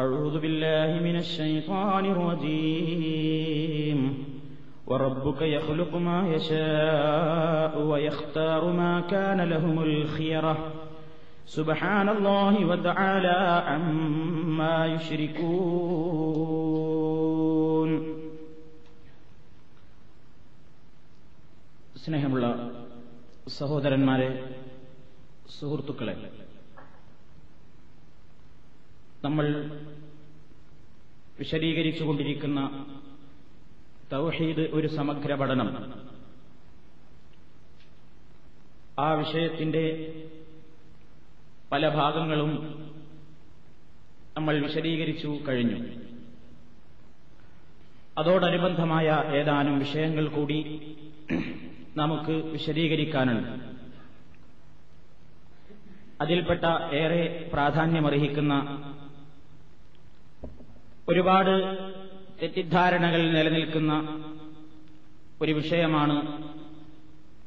أعوذ بالله من الشيطان الرجيم وربك يخلق ما يشاء ويختار ما كان لهم الخيرة سبحان الله وتعالى عما يشركون സ്നേഹമുള്ള സഹോദരന്മാരെ, സുഹൃത്തുക്കളെ, നമ്മൾ വിശദീകരിച്ചുകൊണ്ടിരിക്കുന്ന തൗഹീദ് ഒരു സമഗ്ര പഠനം, ആ വിഷയത്തിന്റെ പല ഭാഗങ്ങളും നമ്മൾ വിശദീകരിച്ചു കഴിഞ്ഞു. അതോടനുബന്ധമായ ഏതാനും വിഷയങ്ങൾ കൂടി നമുക്ക് വിശദീകരിക്കാനുണ്ട്. അതിൽപ്പെട്ട ഏറെ പ്രാധാന്യമർഹിക്കുന്ന ഒരുപാട് തെറ്റിദ്ധാരണകൾ നിലനിൽക്കുന്ന ഒരു വിഷയമാണ്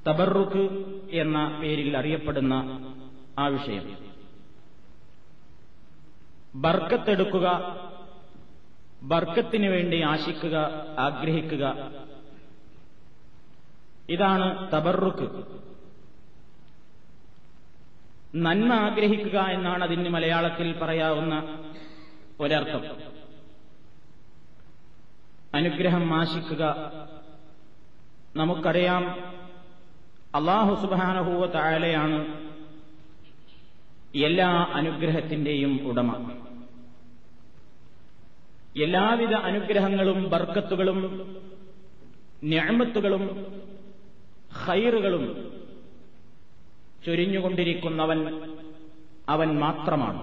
തബറുക്ക് എന്ന പേരിൽ അറിയപ്പെടുന്ന ആ വിഷയം. ബർക്കത്തെടുക്കുക, ബർക്കത്തിനു വേണ്ടി ആശിക്കുക, ആഗ്രഹിക്കുക, ഇതാണ് തബറുക്ക്. നന്മ ആഗ്രഹിക്കുക എന്നാണ് അതിന് മലയാളത്തിൽ പറയാവുന്ന ഒരർത്ഥം. അനുഗ്രഹം ആശിക്കുക. നമുക്കറിയാം, അല്ലാഹു സുബ്ഹാനഹു വ തആലയാണ് എല്ലാ അനുഗ്രഹത്തിന്റെയും ഉടമ. എല്ലാവിധ അനുഗ്രഹങ്ങളും ബർക്കത്തുകളും നിഅമത്തുകളും ഖൈറുകളും ചൊരിഞ്ഞുകൊണ്ടിരിക്കുന്നവൻ അവൻ മാത്രമാണ്.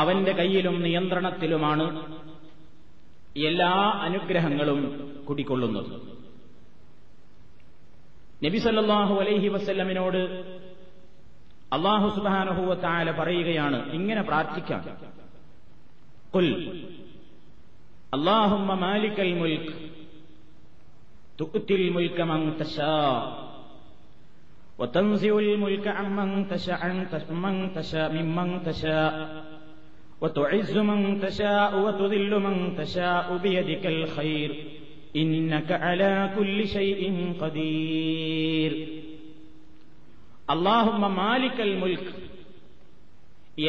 അവന്റെ കയ്യിലും നിയന്ത്രണത്തിലുമാണ് എല്ലാ അനുഗ്രഹങ്ങളും കുടികൊള്ളുന്നത്. നബി സല്ലല്ലാഹു അലൈഹി വസല്ലമിനോട് അല്ലാഹു സുബ്ഹാനഹു വ തആല പറയുകയാണ്, ഇങ്ങനെ പ്രാർത്ഥിക്കാം: ഖുൽ അല്ലാഹുമ്മ മാലിക്കൽ മുൽക്ക് തുഅ്തിൽ മുൽക മൻ തശാ വതൻസിഉൽ മുൽക അമ്മൻ തശാ മിമ്മൻ തശാ وتعز من تشاء وتذل من تشاء بيدك الخير إنك على كل شيء قدير اللهم مالك الملك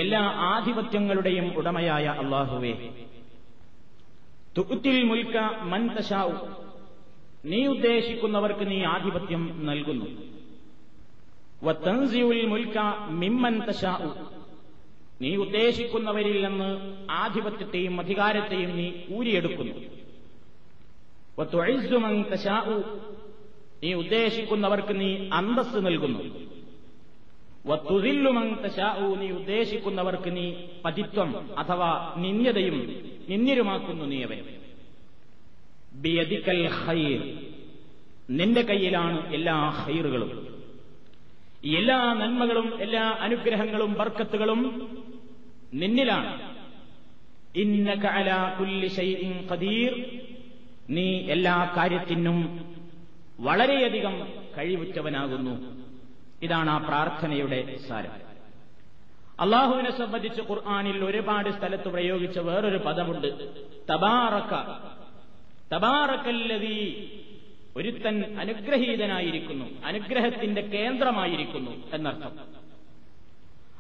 എല്ലാ ആധിപത്യങ്ങളുടെയും ഉടമയായ അല്ലാഹുവേ, തുഅ്തിൽ മുൽക മൻ തശാഉ, നീ ഉദ്ദേശിക്കുന്നവർക്ക് നീ ആധിപത്യം നൽകുന്നു. വതൻസിഉൽ മുൽക മിമ്മൻ തശാഉ, നീ ഉദ്ദേശിക്കുന്നവരിൽ നിന്ന് ആധിപത്യത്തെയും അധികാരത്തെയും നീ ഊരിയെടുക്കുന്നു. വതുഇസ്സു മൻ തശാഉ, നീ ഉദ്ദേശിക്കുന്നവർക്ക് നീ അന്തസ്സ് നൽകുന്നു. വതുദില്ലു മൻ തശാഉ, നീ ഉദ്ദേശിക്കുന്നവർക്ക് നീ പതിത്വം അഥവാ നിന്ദ്യതയും നിന്ദ്യരുമാക്കുന്നു നീ അവരെ. ബിയദിക്കൽ ഖൈർ, നിന്റെ കയ്യിലാണ് എല്ലാ ഖൈറുകളും. എല്ലാ നന്മകളും എല്ലാ അനുഗ്രഹങ്ങളും ബർക്കത്തുകളും നിന്നിലാണ്. ഇന്നക അലാ കുല്ലി ശൈഇൻ ഖദീർ, നീ എല്ലാ കാര്യത്തിനും വളരെയധികം കഴിവുറ്റവനാകുന്നു. ഇതാണ് ആ പ്രാർത്ഥനയുടെ സാരം. അല്ലാഹുവിനെ സംബന്ധിച്ച് ഖുർആനിൽ ഒരുപാട് സ്ഥലത്ത് പ്രയോഗിച്ച വേറൊരു പദമുണ്ട്, തബാറക. തബാറക്കല്ലദീ, ഒരുത്തൻ അനുഗ്രഹീതനായിരിക്കുന്നു, അനുഗ്രഹത്തിന്റെ കേന്ദ്രമായിരിക്കുന്നു എന്നർത്ഥം.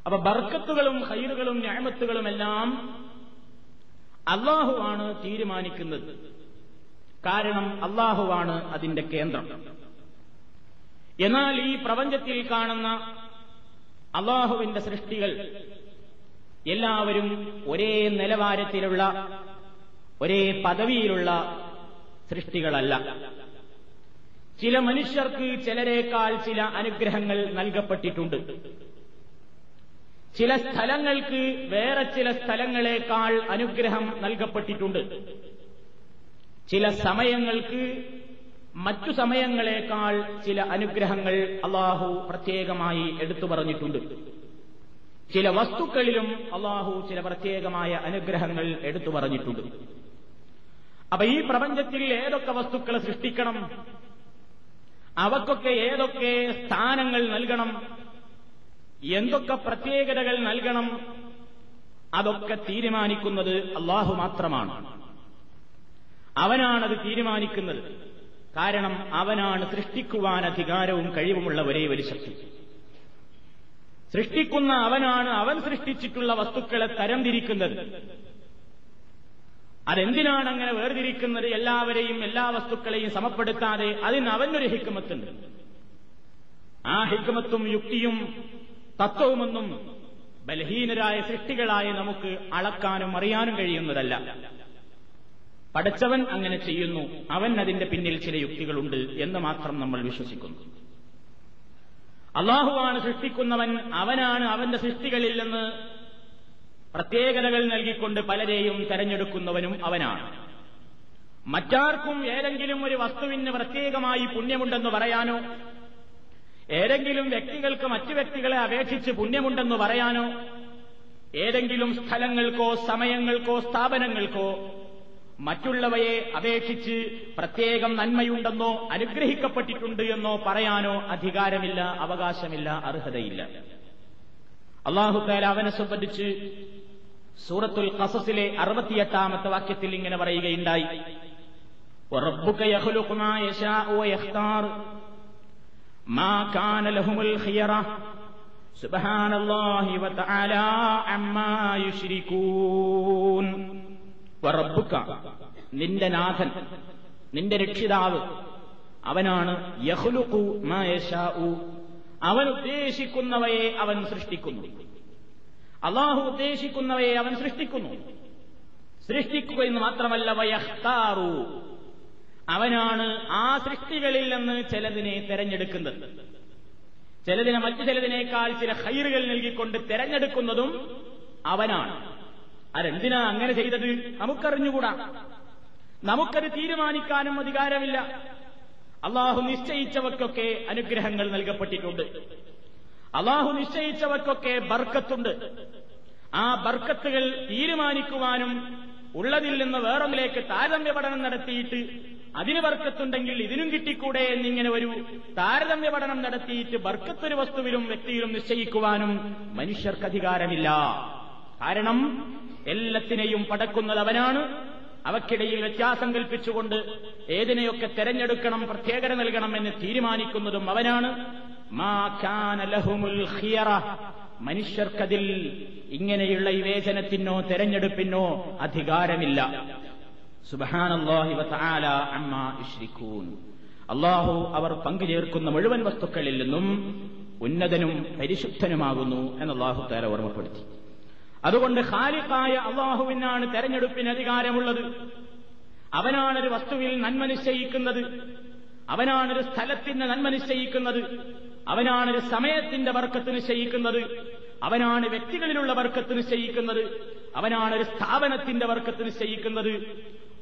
അപ്പൊ ബർക്കത്തുകളും ഖൈറുകളും നിഅമത്തുകളും എല്ലാം അല്ലാഹുവാണ് തീരുമാനിക്കുന്നത്. കാരണം അല്ലാഹുവാണ് അതിന്റെ കേന്ദ്രം. എന്നാൽ ഈ പ്രപഞ്ചത്തിൽ കാണുന്ന അല്ലാഹുവിന്റെ സൃഷ്ടികൾ എല്ലാവരും ഒരേ നിലവാരത്തിലുള്ള ഒരേ പദവിയിലുള്ള സൃഷ്ടികളല്ല. ചില മനുഷ്യർക്ക് ചിലരേക്കാൾ ചില അനുഗ്രഹങ്ങൾ നൽകപ്പെട്ടിട്ടുണ്ട്. ചില സ്ഥലങ്ങൾക്ക് വേറെ ചില സ്ഥലങ്ങളേക്കാൾ അനുഗ്രഹം നൽകപ്പെട്ടിട്ടുണ്ട്. ചില സമയങ്ങൾക്ക് മറ്റു സമയങ്ങളേക്കാൾ ചില അനുഗ്രഹങ്ങൾ അല്ലാഹു പ്രത്യേകമായി എടുത്തു പറഞ്ഞിട്ടുണ്ട്. ചില വസ്തുക്കളിലും അല്ലാഹു ചില പ്രത്യേകമായ അനുഗ്രഹങ്ങൾ എടുത്തു പറഞ്ഞിട്ടുണ്ട്. അപ്പൊ ഈ പ്രപഞ്ചത്തിൽ ഏതൊക്കെ വസ്തുക്കളെ സൃഷ്ടിക്കണം, അവക്കൊക്കെ ഏതൊക്കെ സ്ഥാനങ്ങൾ നൽകണം, എന്തൊക്കെ പ്രത്യേകതകൾ നൽകണം, അതൊക്കെ തീരുമാനിക്കുന്നത് അള്ളാഹു മാത്രമാണ്. അവനാണത് തീരുമാനിക്കുന്നത്. കാരണം അവനാണ് സൃഷ്ടിക്കുവാൻ അധികാരവും കഴിവുമുള്ള ഒരേ ഒരു ശക്തി. സൃഷ്ടിക്കുന്ന അവനാണ് അവൻ സൃഷ്ടിച്ചിട്ടുള്ള വസ്തുക്കളെ തരംതിരിക്കുന്നത്. അതെന്തിനാണ് അങ്ങനെ വേർതിരിക്കുന്നത്? എല്ലാവരെയും എല്ലാ വസ്തുക്കളെയും സമപ്പെടുത്താതെ അതിന് അവനൊരു ഹിക്മത്തുണ്ട്. ആ ഹിക്മത്തും യുക്തിയും തത്വവുമൊന്നും ബലഹീനരായ സൃഷ്ടികളായി നമുക്ക് അളക്കാനും അറിയാനും കഴിയുന്നതല്ല. പടച്ചവൻ അങ്ങനെ ചെയ്യുന്നു, അവൻ അതിന്റെ പിന്നിൽ ചില യുക്തികളുണ്ട് എന്ന് മാത്രം നമ്മൾ വിശ്വസിക്കുന്നു. അള്ളാഹുവാണ് സൃഷ്ടിക്കുന്നവൻ, അവനാണ് അവന്റെ സൃഷ്ടികളിൽ നിന്ന് പ്രത്യേകതകൾ നൽകിക്കൊണ്ട് പലരെയും തെരഞ്ഞെടുക്കുന്നവനും അവനാണ്. മറ്റാർക്കും ഏതെങ്കിലും ഒരു വസ്തുവിന് പ്രത്യേകമായി പുണ്യമുണ്ടെന്ന് പറയാനോ ഏതെങ്കിലും വ്യക്തികൾക്ക് മറ്റു വ്യക്തികളെ അപേക്ഷിച്ച് പുണ്യമുണ്ടെന്ന് പറയാനോ ഏതെങ്കിലും സ്ഥലങ്ങൾക്കോ സമയങ്ങൾക്കോ സ്ഥാപനങ്ങൾക്കോ മറ്റുള്ളവയെ അപേക്ഷിച്ച് പ്രത്യേകം നന്മയുണ്ടെന്നോ അനുഗ്രഹിക്കപ്പെട്ടിട്ടുണ്ട് എന്നോ പറയാനോ അധികാരമില്ല, അവകാശമില്ല, അർഹതയില്ല. അല്ലാഹു തആല അവനെ സംബന്ധിച്ച് സൂറത്തുൽ ഖസസിലെ 68-ാമത്തെ വാക്യത്തിൽ ഇങ്ങനെ പറയുകയുണ്ടായി: വറബ്ബുക യഖ്ലുഖു മാ യശാഉ വയഖ്താർ മാ കാന ലഹുമുൽ ഖിയറ സുബ്ഹാനല്ലാഹി വ തആല അമ്മാ യുശ്രികൂൻ. വറബ്ബുക, നിന്റെ നാഥൻ, നിന്റെ രക്ഷിതാവ് അവനാണ്. യഖ്ലുഖു മാ യശാഉ, അവൻ ഉദ്ദേശിക്കുന്നവയെ അവൻ സൃഷ്ടിക്കുന്നു. അള്ളാഹു ഉദ്ദേശിക്കുന്നവയെ അവൻ സൃഷ്ടിക്കുന്നു. സൃഷ്ടിക്കുക എന്ന് മാത്രമല്ല, വയഖ്താറു, അവനാണ് ആ സൃഷ്ടികളിൽ നിന്ന് ചിലതിനെ തെരഞ്ഞെടുക്കുന്നത്. ചിലതിനെ മറ്റു ചിലതിനേക്കാൾ ചില ഖൈറുകൾ നൽകിക്കൊണ്ട് തെരഞ്ഞെടുക്കുന്നതും അവനാണ്. അതെന്തിനാ അങ്ങനെ ചെയ്തത് നമുക്കറിഞ്ഞുകൂടാ. നമുക്കത് തീരുമാനിക്കാനും അധികാരമില്ല. അള്ളാഹു നിശ്ചയിച്ചവക്കൊക്കെ അനുഗ്രഹങ്ങൾ നൽകപ്പെട്ടിട്ടുണ്ട്. അള്ളാഹു നിശ്ചയിച്ചവക്കൊക്കെ ബർക്കത്തുണ്ട്. ആ ബർക്കത്തുകൾ തീരുമാനിക്കുവാനും ഉള്ളതിൽ നിന്ന് വേറൊന്നിലേക്ക് താരതമ്യ പഠനം നടത്തിയിട്ട് അതിന് ബർക്കത്തുണ്ടെങ്കിൽ ഇതിനും കിട്ടിക്കൂടെ എന്നിങ്ങനെ ഒരു താരതമ്യ പഠനം നടത്തിയിട്ട് ബർക്കത്തൊരു വസ്തുവിലും വ്യക്തിയിലും നിശ്ചയിക്കുവാനും മനുഷ്യർക്ക് അധികാരമില്ല. കാരണം എല്ലാത്തിനെയും പടക്കുന്നത് അവനാണ്. അവക്കിടയിൽ വ്യത്യാസം കൽപ്പിച്ചുകൊണ്ട് ഏതിനെയൊക്കെ തെരഞ്ഞെടുക്കണം, പ്രത്യേകത നൽകണം എന്ന് തീരുമാനിക്കുന്നതും അവനാണ്. മാ കാന ലഹുമുൽ ഖിയറ, മനുഷ്യർക്കതിൽ ഇങ്ങനെയുള്ള വിവേചനത്തിനോ തെരഞ്ഞെടുപ്പിനോ അധികാരമില്ല. സുബ്ഹാനല്ലാഹി വ തആല അമ്മാ യുശ്രികൂൻ. അല്ലാഹു അവർ പങ്കുചേർക്കുന്ന മുഴുവൻ വസ്തുക്കളിൽ നിന്നും ഉന്നതനും പരിശുദ്ധനുമാകുന്നു എന്ന് അല്ലാഹു തആല ഓർമ്മപ്പെടുത്തി. അതുകൊണ്ട് ഖാലിഖായ അള്ളാഹുവിനാണ് തെരഞ്ഞെടുപ്പിന് അധികാരമുള്ളത്. അവനാണൊരു വസ്തുവിൽ നന്മ നിശ്ചയിക്കുന്നത്. അവനാണൊരു സ്ഥലത്തിന് നന്മ നിശ്ചയിക്കുന്നത്. അവനാണൊരു സമയത്തിന്റെ ബർക്കത്ത് നിശ്ചയിക്കുന്നത്. അവനാണ് വ്യക്തികളിലുള്ള ബർക്കത്ത് നിശ്ചയിക്കുന്നത്. അവനാണൊരു സ്ഥാപനത്തിന്റെ ബർക്കത്ത് നിശ്ചയിക്കുന്നത്.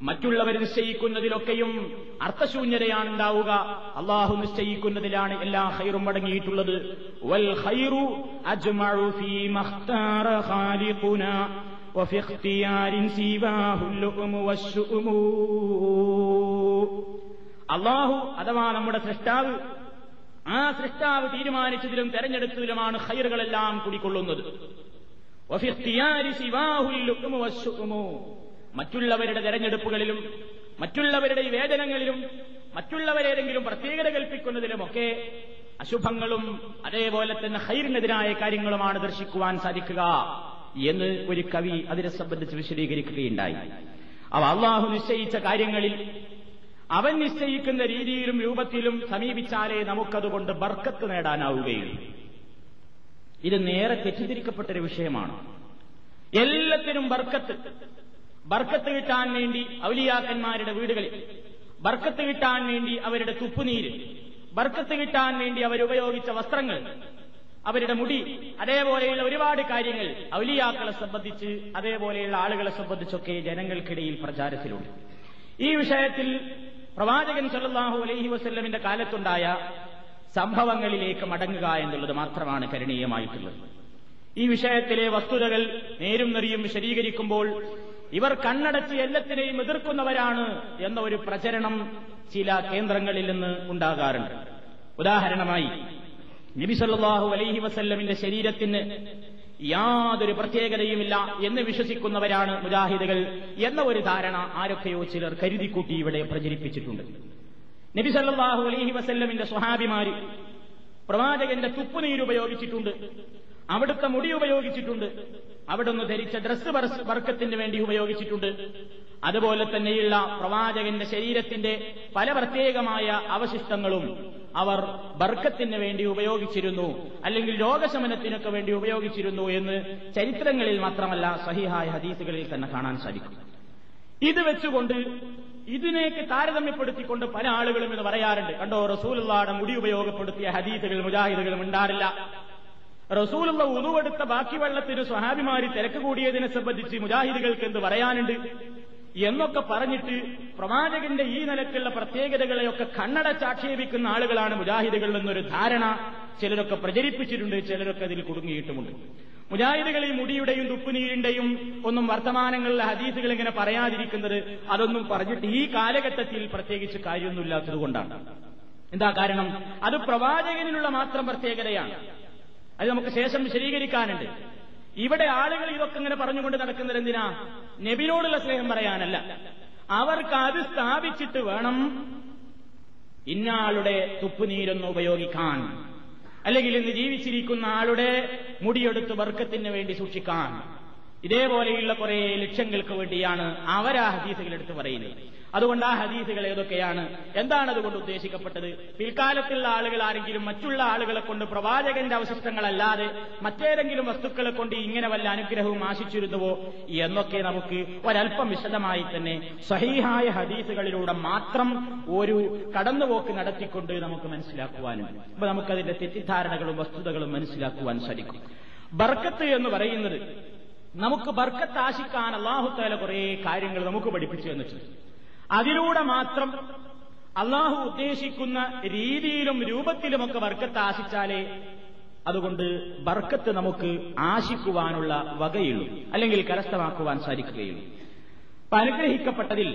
മറ്റുള്ളവർ നിശ്ചയിക്കുന്നതിലൊക്കെയും അർത്ഥശൂന്യതയാണ് ഉണ്ടാവുക. അള്ളാഹു നിശ്ചയിക്കുന്നതിലാണ് എല്ലാ ഖൈറും അടങ്ങിയിട്ടുള്ളത്. വൽ ഖൈറു അജ്മഉ ഫീ മഖ്താറ ഖാലിഖുനാ വഫി ഇഖ്തിയാരിൻ സിവാഹുൽ ലുഉമു വശുഉമു. അള്ളാഹു അഥവാ നമ്മുടെ സൃഷ്ടാവ്, ആ സൃഷ്ടാവ് തീരുമാനിച്ചതിലും തെരഞ്ഞെടുത്തതിലുമാണ് ഖൈറുകളെല്ലാം കുടിക്കൊള്ളുന്നത്. വഫി ഇഖ്തിയാരി സിവാഹുൽ ലുഉമു വശുഉമു. മറ്റുള്ളവരുടെ തെരഞ്ഞെടുപ്പുകളിലും മറ്റുള്ളവരുടെ വേദനകളിലും മറ്റുള്ളവരേതെങ്കിലും പ്രത്യേകത കൽപ്പിക്കുന്നതിലുമൊക്കെ അശുഭങ്ങളും അതേപോലെ തന്നെ ഖൈറിനെതിരായ കാര്യങ്ങളുമാണ് ദർശിക്കുവാൻ സാധിക്കുക എന്ന് ഒരു കവി അതിനെ സംബന്ധിച്ച് വിശദീകരിക്കുകയുണ്ടായി. അവ അള്ളാഹു നിശ്ചയിച്ച കാര്യങ്ങളിൽ അവൻ നിശ്ചയിക്കുന്ന രീതിയിലും രൂപത്തിലും സമീപിച്ചാലേ നമുക്കതുകൊണ്ട് ബർക്കത്ത് നേടാനാവുകയുള്ളൂ. ഇത് നേരെ തെറ്റിദ്ധരിക്കപ്പെട്ടൊരു വിഷയമാണ്. എല്ലാത്തിനും ബർക്കത്ത്, ബർക്കത്ത് കിട്ടാൻ വേണ്ടി ഔലിയാക്കന്മാരുടെ വീടുകളിൽ, ബർക്കത്ത് കിട്ടാൻ വേണ്ടി അവരുടെ തുപ്പുനീര്, ബർക്കത്ത് കിട്ടാൻ വേണ്ടി അവരുപയോഗിച്ച വസ്ത്രങ്ങൾ, അവരുടെ മുടി, അതേപോലെയുള്ള ഒരുപാട് കാര്യങ്ങൾ ഔലിയാക്കളെ സംബന്ധിച്ച് അതേപോലെയുള്ള ആളുകളെ സംബന്ധിച്ചൊക്കെ ജനങ്ങൾക്കിടയിൽ പ്രചാരത്തിലുണ്ട്. ഈ വിഷയത്തിൽ പ്രവാചകൻ സല്ലല്ലാഹു അലൈഹി വസല്ലമിന്റെ കാലത്തുണ്ടായ സംഭവങ്ങളിലേക്ക് മടങ്ങുക എന്നുള്ളത് മാത്രമാണ് കരുണീയമായിട്ടുള്ളത്. ഈ വിഷയത്തിലെ വസ്തുതകൾ നേരും നെറിയും വിശദീകരിക്കുമ്പോൾ ഇവർ കണ്ണടച്ച് എല്ലാത്തിനെയും എതിർക്കുന്നവരാണ് എന്ന ഒരു പ്രചരണം ചില കേന്ദ്രങ്ങളിൽ നിന്ന് ഉണ്ടാകാറുണ്ട്. ഉദാഹരണമായി, നബി സല്ലല്ലാഹു അലൈഹി വസല്ലമിന്റെ ശരീരത്തിന് യാതൊരു പ്രത്യേകതയുമില്ല എന്ന് വിശ്വസിക്കുന്നവരാണ് മുജാഹിദുകൾ എന്ന ഒരു ധാരണ ആരൊക്കെയോ ചിലർ കരുതിക്കൂട്ടി ഇവിടെ പ്രചരിപ്പിച്ചിട്ടുണ്ട്. നബി സല്ലല്ലാഹു അലൈഹി വസല്ലമിന്റെ സ്വഹാബിമാർ പ്രവാചകന്റെ തുപ്പുനീരുപയോഗിച്ചിട്ടുണ്ട്, അവിടുത്തെ മുടി ഉപയോഗിച്ചിട്ടുണ്ട്, അവിടുന്ന് ധരിച്ച ഡ്രസ്സ് വർക്കത്തിന് വേണ്ടി ഉപയോഗിച്ചിട്ടുണ്ട്. അതുപോലെ തന്നെയുള്ള പ്രവാചകന്റെ ശരീരത്തിന്റെ പല പ്രത്യേകമായ അവശിഷ്ടങ്ങളും അവർ ബർക്കത്തിന് വേണ്ടി ഉപയോഗിച്ചിരുന്നു, അല്ലെങ്കിൽ രോഗശമനത്തിനൊക്കെ വേണ്ടി ഉപയോഗിച്ചിരുന്നു എന്ന് ചരിത്രങ്ങളിൽ മാത്രമല്ല സഹിഹായ ഹദീസുകളിൽ തന്നെ കാണാൻ സാധിക്കും. ഇത് വെച്ചുകൊണ്ട് ഇതിനേക്ക് താരതമ്യപ്പെടുത്തിക്കൊണ്ട് പല ആളുകളും എന്ന് പറയാറുണ്ട്. കണ്ടോ, റസൂലുള്ളാഹിയുടെ മുടി ഉപയോഗപ്പെടുത്തിയ ഹദീസുകൾ മുജാഹിദുകൾ ഉണ്ടാറില്ല, റസൂലുള്ള ഉളുവെടുത്ത ബാക്കി വെള്ളത്തിന് സ്വഹാബിമാർ തിരക്ക് കൂടിയതിനെ സംബന്ധിച്ച് മുജാഹിദുകൾക്ക് എന്ത് പറയാനുണ്ട് എന്നൊക്കെ പറഞ്ഞിട്ട് പ്രവാചകന്റെ ഈ നിലക്കുള്ള പ്രത്യേകതകളെയൊക്കെ കണ്ണടച്ചാക്ഷേപിക്കുന്ന ആളുകളാണ് മുജാഹിദുകൾ എന്നൊരു ധാരണ ചിലരൊക്കെ പ്രചരിപ്പിച്ചിട്ടുണ്ട്, ചിലരൊക്കെ അതിൽ കുടുങ്ങിയിട്ടുമുണ്ട്. മുജാഹിദുകൾ ഈ മുടിയുടെയും തുപ്പുനീരിന്റെയും ഒന്നും വർത്തമാനങ്ങളിലെ ഹദീസുകൾ ഇങ്ങനെ പറയാതിരിക്കുന്നത് അതൊന്നും പറഞ്ഞിട്ട് ഈ കാലഘട്ടത്തിൽ പ്രത്യേകിച്ച് കാര്യമൊന്നുമില്ലാത്തതുകൊണ്ടാണ്. എന്താ കാരണം? അത് പ്രവാചകനിലുള്ള മാത്രം പ്രത്യേകതയാണ്, അത് നമുക്ക് ശേഷം വിശദീകരിക്കാനുണ്ട്. ഇവിടെ ആളുകൾ ഇതൊക്കെ ഇങ്ങനെ പറഞ്ഞുകൊണ്ട് നടക്കുന്നത് എന്തിനാ? നബിയോടുള്ള സ്നേഹം പറയാനല്ല, അവർക്ക് അത് സ്ഥാപിച്ചിട്ട് വേണം ഇന്നാളുടെ തുപ്പുനീരൊന്ന് ഉപയോഗിക്കാൻ, അല്ലെങ്കിൽ ഇന്ന് ജീവിച്ചിരിക്കുന്ന ആളുടെ മുടിയെടുത്ത് ബർക്കത്തിന് വേണ്ടി സൂക്ഷിക്കാൻ. ഇതേപോലെയുള്ള കുറെ ലക്ഷ്യങ്ങൾക്ക് വേണ്ടിയാണ് അവരാ ഹദീസുകൾ എടുത്ത് പറയുന്നത്. അതുകൊണ്ട് ആ ഹദീസുകൾ ഏതൊക്കെയാണ്, എന്താണ് അതുകൊണ്ട് ഉദ്ദേശിക്കപ്പെട്ടത്, പിൽക്കാലത്തുള്ള ആളുകൾ ആരെങ്കിലും മറ്റുള്ള ആളുകളെ കൊണ്ട് പ്രവാചകന്റെ അവശിഷ്ടങ്ങളല്ലാതെ മറ്റേതെങ്കിലും വസ്തുക്കളെ കൊണ്ട് ഇങ്ങനെ വല്ല അനുഗ്രഹവും ആശിച്ചിരുന്നുവോ എന്നൊക്കെ നമുക്ക് ഒരൽപ്പം വിശദമായി തന്നെ സഹീഹായ ഹദീസുകളിലൂടെ മാത്രം ഒരു കടന്നുപോക്ക് നടത്തിക്കൊണ്ട് നമുക്ക് മനസ്സിലാക്കുവാനും അപ്പൊ നമുക്കതിന്റെ തെറ്റിദ്ധാരണകളും വസ്തുതകളും മനസ്സിലാക്കുവാൻ സാധിക്കും. ബർക്കത്ത് എന്ന് പറയുന്നത് നമുക്ക് ബർക്കത്ത് ആശിക്കാൻ അല്ലാഹു തആല കുറേ കാര്യങ്ങൾ നമുക്ക് പഠിപ്പിച്ചു തന്നിട്ടുണ്ട്. അതിലൂടെ മാത്രം അല്ലാഹു ഉദ്ദേശിക്കുന്ന രീതിയിലും രൂപത്തിലുമൊക്കെ ബർക്കത്ത് ആശിച്ചാലേ അതുകൊണ്ട് ബർക്കത്ത് നമുക്ക് ആശിക്കുവാനുള്ള വകയുള്ളൂ, അല്ലെങ്കിൽ കരസ്ഥമാക്കുവാൻ സാധിക്കുകയുള്ളൂ. അനുഗ്രഹിക്കപ്പെട്ടതിൽ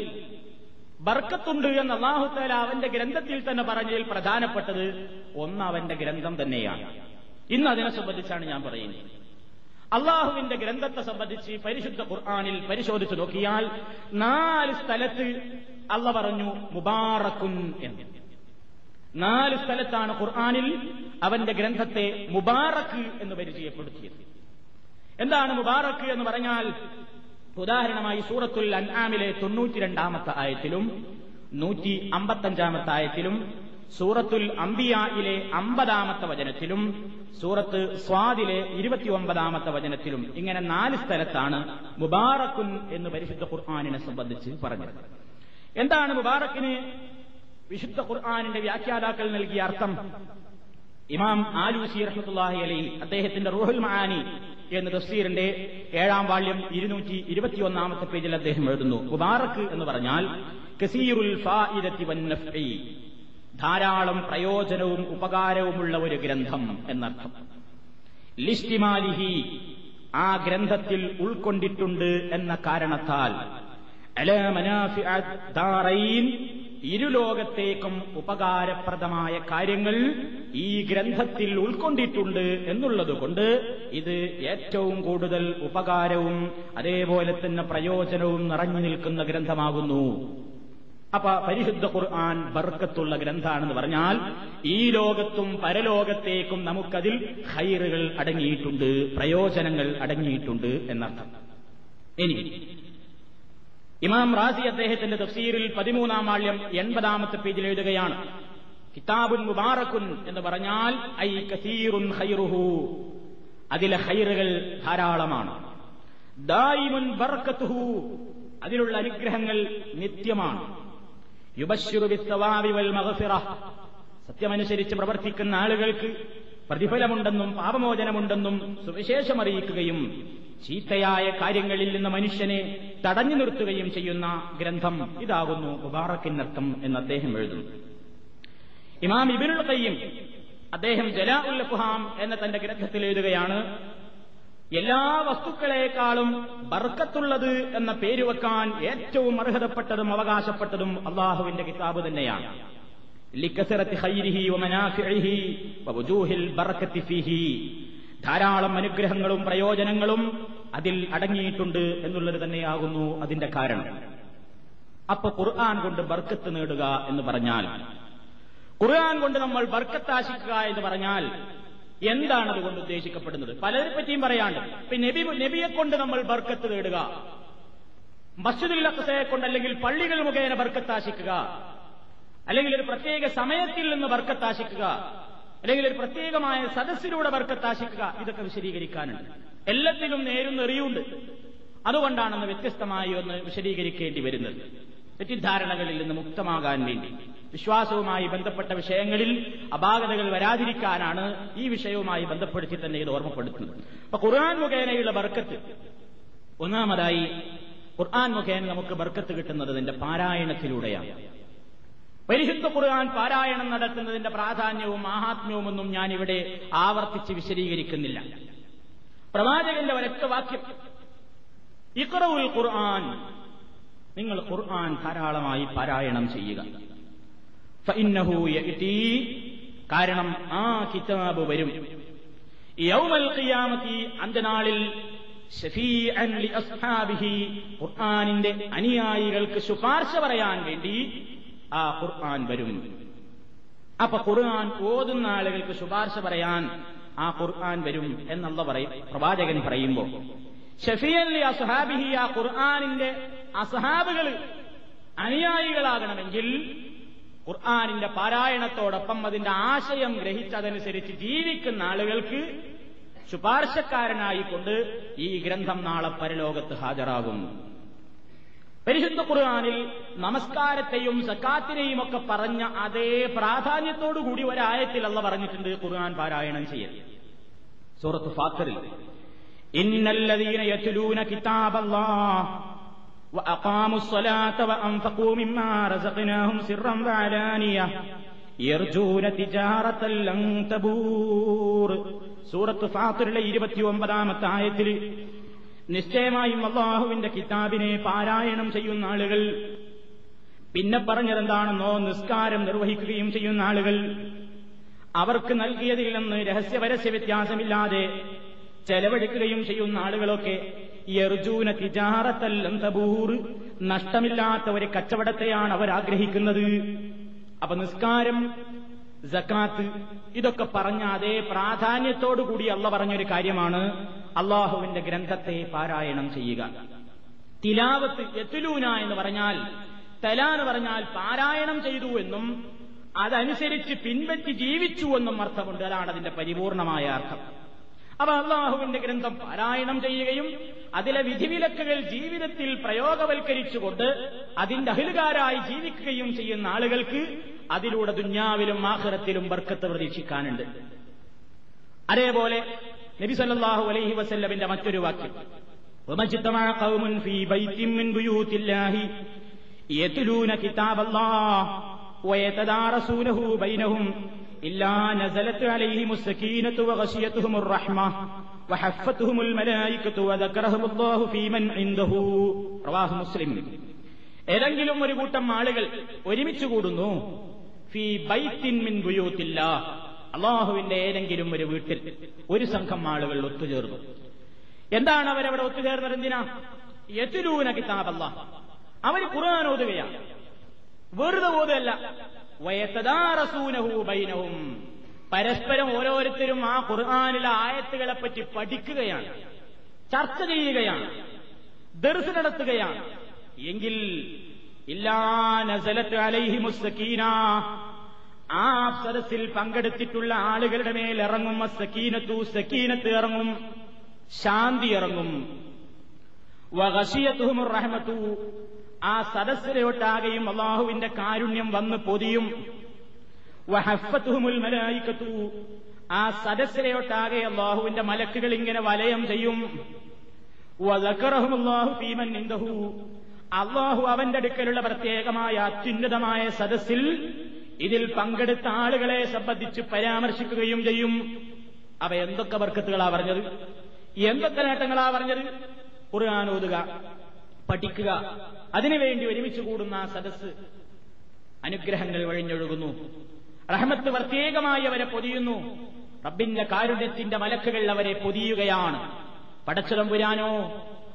ബർക്കത്തുണ്ട് എന്ന് അല്ലാഹു തആല അവന്റെ ഗ്രന്ഥത്തിൽ തന്നെ പറഞ്ഞതിൽ പ്രധാനപ്പെട്ടത് ഒന്ന് അവന്റെ ഗ്രന്ഥം തന്നെയാണ്. ഇന്ന് അതിനെ സംബന്ധിച്ചാണ് ഞാൻ പറയുന്നത്. അള്ളാഹുവിന്റെ ഗ്രന്ഥത്തെ സംബന്ധിച്ച് പരിശുദ്ധ ഖുർആനിൽ പരിശോധിച്ചു നോക്കിയാൽ 4 സ്ഥലത്ത് അള്ളാഹു പറഞ്ഞു മുബാറക്കുൻ എന്ന്. 4 സ്ഥലത്താണ് ഖുർആനിൽ അവന്റെ ഗ്രന്ഥത്തെ മുബാറക്ക് എന്ന് പരിചയപ്പെടുത്തിയത്. എന്താണ് മുബാറക്ക് എന്ന് പറഞ്ഞാൽ? ഉദാഹരണമായി സൂറത്തുൽ അൻആമിലെ 92-ാമത്തെ ആയത്തിലും 155-ാമത്തെ ആയത്തിലും സൂറത്തുൽ അംബിയായിലെ 50-ാമത്തെ വചനത്തിലും സൂറത്ത് സ്വാദിലെ 29-ാമത്തെ വചനത്തിലും ഇങ്ങനെ 4 സ്ഥലത്താണ് മുബാറക്കുൻ എന്ന് പരിശുദ്ധ ഖുർആനിനെ സംബന്ധിച്ച് പറഞ്ഞത്. എന്താണ് മുബാറക്കിന് വിശുദ്ധ ഖുർആനിന്റെ വ്യാഖ്യാതാക്കൾ നൽകിയ അർത്ഥം? ഇമാം ആലുസി റഹ്മത്തുള്ളാഹി അലൈഹി അദ്ദേഹത്തിന്റെ റുഹുൽ മാഅനി എന്ന തഫ്സീറിന്റെ 7-ാം വാള്യം 221-ാമത്തെ പേജിൽ അദ്ദേഹം എഴുതുന്നു, മുബാറക്ക് എന്ന് പറഞ്ഞാൽ കസീറുൽ ഫാഇദതി വൻ നഫ്ഇ, ധാരാളം പ്രയോജനവും ഉപകാരവുമുള്ള ഒരു ഗ്രന്ഥം എന്നർത്ഥം. ലിസ്തിമാലിഹി, ആ ഗ്രന്ഥത്തിൽ ഉൾക്കൊണ്ടിട്ടുണ്ട് എന്ന കാരണത്താൽ അലാ മനാഫിഅത്ത് ദാരൈൻ, ഇരുലോകത്തേക്കും ഉപകാരപ്രദമായ കാര്യങ്ങൾ ഈ ഗ്രന്ഥത്തിൽ ഉൾക്കൊണ്ടിട്ടുണ്ട് എന്നുള്ളതുകൊണ്ട് ഇത് ഏറ്റവും കൂടുതൽ ഉപകാരവും അതേപോലെ തന്നെ പ്രയോജനവും നിറഞ്ഞു നിൽക്കുന്ന ഗ്രന്ഥമാകുന്നു. അപ്പൊ പരിശുദ്ധ ഖുർആൻ ബർക്കത്തുള്ള ഗ്രന്ഥാണെന്ന് പറഞ്ഞാൽ ഈ ലോകത്തും പരലോകത്തേക്കും നമുക്കതിൽ ഖൈറുകൾ അടങ്ങിയിട്ടുണ്ട്, പ്രയോജനങ്ങൾ അടങ്ങിയിട്ടുണ്ട് എന്നർത്ഥം. ഇനി ഇമാം റാസി അദ്ദേഹത്തിന്റെ തഫ്സീറിൽ 13-ാം വാള്യം 80-ാമത്തെ പേജിൽ എഴുതുകയാണ്, കിതാബുൻ മുബാറക്കുൻ എന്ന് പറഞ്ഞാൽ ഐ കസീറുൻ ഖൈറുഹു, അതിലെ ഖൈറുകൾ ധാരാളമാണ്. ദായിമുൻ ബർക്കത്തുഹു, അതിലുള്ള അനുഗ്രഹങ്ങൾ നിത്യമാണ്. യുബശ്ശിറു ബിസ്സവാബി വൽ മഗ്ഫിറ, സത്യമനുസരിച്ച് പ്രവർത്തിക്കുന്ന ആളുകൾക്ക് പ്രതിഫലമുണ്ടെന്നും പാപമോചനമുണ്ടെന്നും സുവിശേഷം അറിയിക്കുകയും ചീത്തയായ കാര്യങ്ങളിൽ നിന്ന് മനുഷ്യനെ തടഞ്ഞു നിർത്തുകയും ചെയ്യുന്ന ഗ്രന്ഥം ഇതാകുന്നു മുബാറക്കിനർത്ഥം എന്ന് അദ്ദേഹം എഴുതുന്നു. ഇമാം ഇബ്നുൽ ഖയ്യിം അദ്ദേഹം ജലാഉൽ അഫ്ഹാം എന്ന തന്റെ ഗ്രന്ഥത്തിൽ എഴുതുകയാണ്, എല്ലാ വസ്തുക്കളെക്കാളും ബർക്കത്തുള്ളത് എന്ന പേര് വെക്കാൻ ഏറ്റവും അർഹതപ്പെട്ടതും അവകാശപ്പെട്ടതും അള്ളാഹുവിന്റെ കിതാബ് തന്നെയാണ്. ലികസറത്തി ഖൈരിഹി വമനാഫിഇഹി വവജൂഹിൽ ബർക്കത്തി ഫീഹി, ധാരാളം അനുഗ്രഹങ്ങളും പ്രയോജനങ്ങളും അതിൽ അടങ്ങിയിട്ടുണ്ട് എന്നുള്ളത് തന്നെയാകുന്നു അതിന്റെ കാരണം. അപ്പൊ ഖുർആൻ കൊണ്ട് ബർക്കത്ത് നേടുക എന്ന് പറഞ്ഞാൽ, ഖുർആൻ കൊണ്ട് നമ്മൾ ബർക്കത്താശിക്കുക എന്ന് പറഞ്ഞാൽ എന്താണ് അതുകൊണ്ട് ഉദ്ദേശിക്കപ്പെടുന്നത്? പലരെ പറ്റിയും പറയാണ്ട്. നബിയെ കൊണ്ട് നമ്മൾ ബർക്കത്ത് നേടുക, മസ്ജിദുൽ അഖ്സയെ കൊണ്ട്, അല്ലെങ്കിൽ പള്ളികൾ മുഖേന ബർക്കത്താശിക്കുക, അല്ലെങ്കിൽ ഒരു പ്രത്യേക സമയത്തിൽ നിന്ന് ബർക്കത്താശിക്കുക, അല്ലെങ്കിൽ ഒരു പ്രത്യേകമായ സദസ്സിലൂടെ ബർക്കത്താശിക്കുക, ഇതൊക്കെ വിശദീകരിക്കാനുണ്ട്. എല്ലാത്തിനും നേരുന്നെറിയുണ്ട്. അതുകൊണ്ടാണെന്ന് വ്യത്യസ്തമായി ഒന്ന് വിശദീകരിക്കേണ്ടി വരുന്നത്. തെറ്റിദ്ധാരണകളിൽ നിന്ന് മുക്തമാകാൻ വേണ്ടി, വിശ്വാസവുമായി ബന്ധപ്പെട്ട വിഷയങ്ങളിൽ അപാകതകൾ വരാതിരിക്കാനാണ് ഈ വിഷയവുമായി ബന്ധപ്പെടുത്തി തന്നെ ഇത് ഓർമ്മപ്പെടുത്തുന്നത്. അപ്പൊ ഖുർആൻ മുഖേനയുള്ള ബർക്കത്ത്, ഒന്നാമതായി ഖുർആൻ മുഖേന നമുക്ക് ബർക്കത്ത് കിട്ടുന്നത് ഇതിന്റെ പാരായണത്തിലൂടെയാണ്. പരിശുദ്ധ ഖുർആൻ പാരായണം നടത്തുന്നതിന്റെ പ്രാധാന്യവും മഹാത്മ്യവും ഒന്നും ഞാനിവിടെ ആവർത്തിച്ച് വിശദീകരിക്കുന്നില്ല. പ്രവാചകന്റെ ഒരൊറ്റ വാക്യം, ഇഖ്റഉൽ ഖുർആൻ, നിങ്ങൾ ഖുർആൻ ധാരാളമായി പാരായണം ചെയ്യുക. ഫഇന്നഹു യഅതി, കാരണം ആ കിതാബ് വരും. യൗമൽ ഖിയാമത്തി, അന്ത്യനാളിൽ ശഫീഅൻ ലി അസ്ഹാബിഹി, ഖുർആനിന്റെ അനുയായികൾക്ക് ശുപാർശ പറയാൻ വേണ്ടി ആ ഖുർആൻ വരും. അപ്പൊ ഖുർആൻ ഓതുന്ന ആളുകൾക്ക് ശുപാർശ പറയാൻ ആ ഖുർആൻ വരും എന്നുള്ള പ്രവാചകൻ പറയുമ്പോൾ, ഷഫീഅൻ ലി അസ്ഹാബിഹി, ആ ഖുർആനിന്റെ അസ്ഹാബുകൾ അനുയായികളാകണമെങ്കിൽ ഖുർആനിന്റെ പാരായണത്തോടൊപ്പം അതിന്റെ ആശയം ഗ്രഹിച്ചതനുസരിച്ച് ജീവിക്കുന്ന ആളുകൾക്ക് ശുപാർശക്കാരനായിക്കൊണ്ട് ഈ ഗ്രന്ഥം നാളെ പരലോകത്ത് ഹാജരാകും. പരിശുദ്ധ ഖുർആനിൽ നമസ്കാരത്തെയും സക്കാത്തിനെയും ഒക്കെ പറഞ്ഞ അതേ പ്രാധാന്യത്തോടുകൂടി ഒരായത്തിൽ അല്ലാഹ് പറഞ്ഞിട്ടുണ്ട് ഖുർആൻ പാരായണം ചെയ്യൽ. സൂറത്ത് ഫാത്തിഹയിൽ, ഇന്നല്ലദീന യത്ലൂന കിതാബല്ലാഹ് വഅഖാമുസ് സ്വലാത വഅൻഫഖൂ മിമ്മാ റസഖ്നാഹും സിർറൻ വഅലാനിയ യർജൂന തിജാറതൻ ലൻ തബൂർ. സൂറത്ത് ഫാത്തിഹയിലെ 29-ാമത്തെ ആയത്തിൽ, നിശ്ചയമായും അല്ലാഹുവിന്റെ കിതാബിനെ പാരായണം ചെയ്യുന്ന ആളുകൾ, പിന്നെ പറഞ്ഞതെന്താണെന്നോ നിസ്കാരം നിർവഹിക്കുകയും ചെയ്യുന്ന ആളുകൾ, അവർക്ക് നൽകിയതിൽ നിന്ന് രഹസ്യപരസ്യ വ്യത്യാസമില്ലാതെ ചെലവഴിക്കുകയും ചെയ്യുന്ന ആളുകളൊക്കെ യർജൂന തിജാറതൻ ലൻ തബൂർ, നഷ്ടമില്ലാത്ത ഒരു കച്ചവടത്തെയാണ് അവർ ആഗ്രഹിക്കുന്നത്. അപ്പൊ നിസ്കാരം, സക്കാത്ത് ഇതൊക്കെ പറഞ്ഞ അതേ പ്രാധാന്യത്തോടുകൂടി അല്ലാഹ് പറഞ്ഞൊരു കാര്യമാണ് അള്ളാഹുവിന്റെ ഗ്രന്ഥത്തെ പാരായണം ചെയ്യുക. തിലാവത്ത്, യത്ലൂന എന്ന് പറഞ്ഞാൽ, തല എന്ന് പറഞ്ഞാൽ പാരായണം ചെയ്തു എന്നും അതനുസരിച്ച് പിൻപറ്റി ജീവിച്ചു എന്നും അർത്ഥമുണ്ട്. അതാണ് അതിന്റെ പരിപൂർണമായ അർത്ഥം. അപ്പൊ അള്ളാഹുവിന്റെ ഗ്രന്ഥം പാരായണം ചെയ്യുകയും അതിലെ വിധിവിലക്കുകൾ ജീവിതത്തിൽ പ്രയോഗവൽക്കരിച്ചുകൊണ്ട് അതിന്റെ അഹ്ലുകാരായി ജീവിക്കുകയും ചെയ്യുന്ന ആളുകൾക്ക് അതിലൂടെ ദുന്യാവിലും ആഖിറത്തിലും ബർക്കത്ത് പ്രതീക്ഷിക്കാനുണ്ട്. അതേപോലെ നബി സല്ലല്ലാഹു അലൈഹി വസല്ലമിന്റെ മറ്റൊരു വാക്യം, വമജ്തമഅ ഖൗമുൻ ഫീ ബൈതിൻ മിൻ ബുയൂതില്ലാഹി യത്ലൂന കിതാബല്ലാഹ് വയതദാറസൂനഹു ബൈനഹും ഇല്ലാ നസലത് അലൈഹിമുസ് സകീനതു വഗശിയതുഹുമുർ റഹ്മ വഹഫ്ഫത്തുഹുമുൽ മലായികതു വദക്കറഹുമുല്ലാഹു ഫീമൻ ഇൻദഹു. റവാഹു മുസ്ലിം. ഏതെങ്കിലും ഒരു കൂട്ടം ആളുകൾ ഒരുമിച്ച് കൂടുന്നു, ഫീ ബൈതിൻ മിൻ ബുയൂതില്ലാഹ്, അള്ളാഹുവിന്റെ ഏതെങ്കിലും ഒരു വീട്ടിൽ ഒരു സംഘം ആളുകൾ ഒത്തുചേർന്നു. എന്താണ് അവരവിടെ ഒത്തുചേർന്നത്? എന്തിനാ? യത്ലൂന കിതാബല്ലാഹ്, അവർ ഖുർആൻ ഓതുകയാണ്. വെറുതെ ഓതുകയല്ല, വയതദാറസൂനഹു ബൈനഹും, പരസ്പരം ഓരോരുത്തരും ആ ഖുർആനിലെ ആയത്തുകളെപ്പറ്റി പഠിക്കുകയാണ്, ചർച്ച ചെയ്യുകയാണ്, ദർസ് നടത്തുകയാണ്. എങ്കിൽ ഇല്ലാ നസലത് അലൈഹിമുസ് സകീന, ആ സദസ്സിൽ പങ്കെടുത്തിട്ടുള്ള ആളുകളുടെ മേൽ ഇറങ്ങും സക്കീനത്തു, സക്കീനത്ത് ഇറങ്ങും, ശാന്തി ഇറങ്ങും. വഗശിയതുഹുമുർ റഹ്മത്തു, ആ സദസ്സിലോട്ടാകെയും അല്ലാഹുവിന്റെ കാരുണ്യം വന്ന് പൊതിയും. വഹഫ്ഫത്തുഹുമുൽ മലായികത്തു, ആ സദസ്സിലോട്ടാകെ അല്ലാഹുവിന്റെ മലക്കുകൾ ഇങ്ങനെ വലയം ചെയ്യും. വദക്കറഹുമുല്ലാഹു ഫീമൻ ഇൻദഹു, അല്ലാഹു അവന്റെ അടുക്കലുള്ള പ്രത്യേകമായ അത്യുന്നതമായ സദസ്സിൽ ഇതിൽ പങ്കെടുത്ത ആളുകളെ സംബന്ധിച്ച് പരാമർശിക്കുകയും ചെയ്യും. അവ എന്തൊക്കെ ബർക്കത്തുകളാ പറഞ്ഞത്, എന്തൊക്കെ നേട്ടങ്ങളാ പറഞ്ഞത്? ഖുർആൻ ഓതുക, പഠിക്കുക, അതിനുവേണ്ടി ഒരുമിച്ച് കൂടുന്ന ആ സദസ്സ് അനുഗ്രഹങ്ങൾ വഴിഞ്ഞൊഴുകുന്നു. റഹ്മത്ത് പ്രത്യേകമായി അവരെ പൊതിയുന്നു. റബ്ബിന്റെ കാരുണ്യത്തിന്റെ മലക്കുകൾ അവരെ പൊതിയുകയാണ്. പടച്ചതമ്പുരാനോ,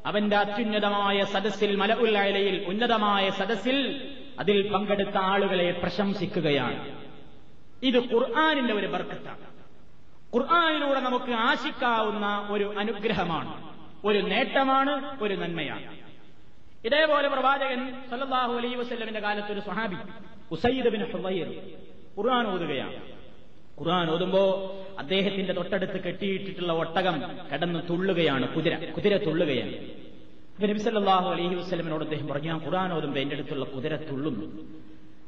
അവന്റെ അത്യുന്നതമായ സദസ്സിൽ, മലഉൽ അലയിൽ, ഉന്നതമായ സദസ്സിൽ അതിൽ പങ്കെടുത്ത ആളുകളെ പ്രശംസിക്കുകയാണ്. ഇത് ഖുർആനിന്റെ ഒരു ബർക്കത്താണ്. ഖുർആനിലൂടെ നമുക്ക് ആശിക്കാവുന്ന ഒരു അനുഗ്രഹമാണ്, ഒരു നേട്ടമാണ്, ഒരു നന്മയാണ്. ഇതേപോലെ പ്രവാചകൻ സല്ലല്ലാഹു അലൈഹി വസല്ലമിന്റെ കാലത്ത് ഒരു സ്വഹാബി ഉസൈദ് ബിൻ ഹുവൈർ ഖുർആൻ ഓതുകയാണ്. ഖുർആൻ ഓതുമ്പോ അദ്ദേഹത്തിന്റെ തൊട്ടടുത്ത് കെട്ടിയിട്ടിട്ടുള്ള ഒട്ടകം കടന്ന് തുള്ളുകയാണ്, കുതിര തുള്ളുകയാണ്. നബി സല്ലല്ലാഹു അലൈഹി വസല്ലമിനോട് അദ്ദേഹം പറഞ്ഞു, ഞാൻ ഖുർആൻ ഓതുമ്പോ എന്റെ അടുത്തുള്ള കുതിര തുള്ളുന്നു.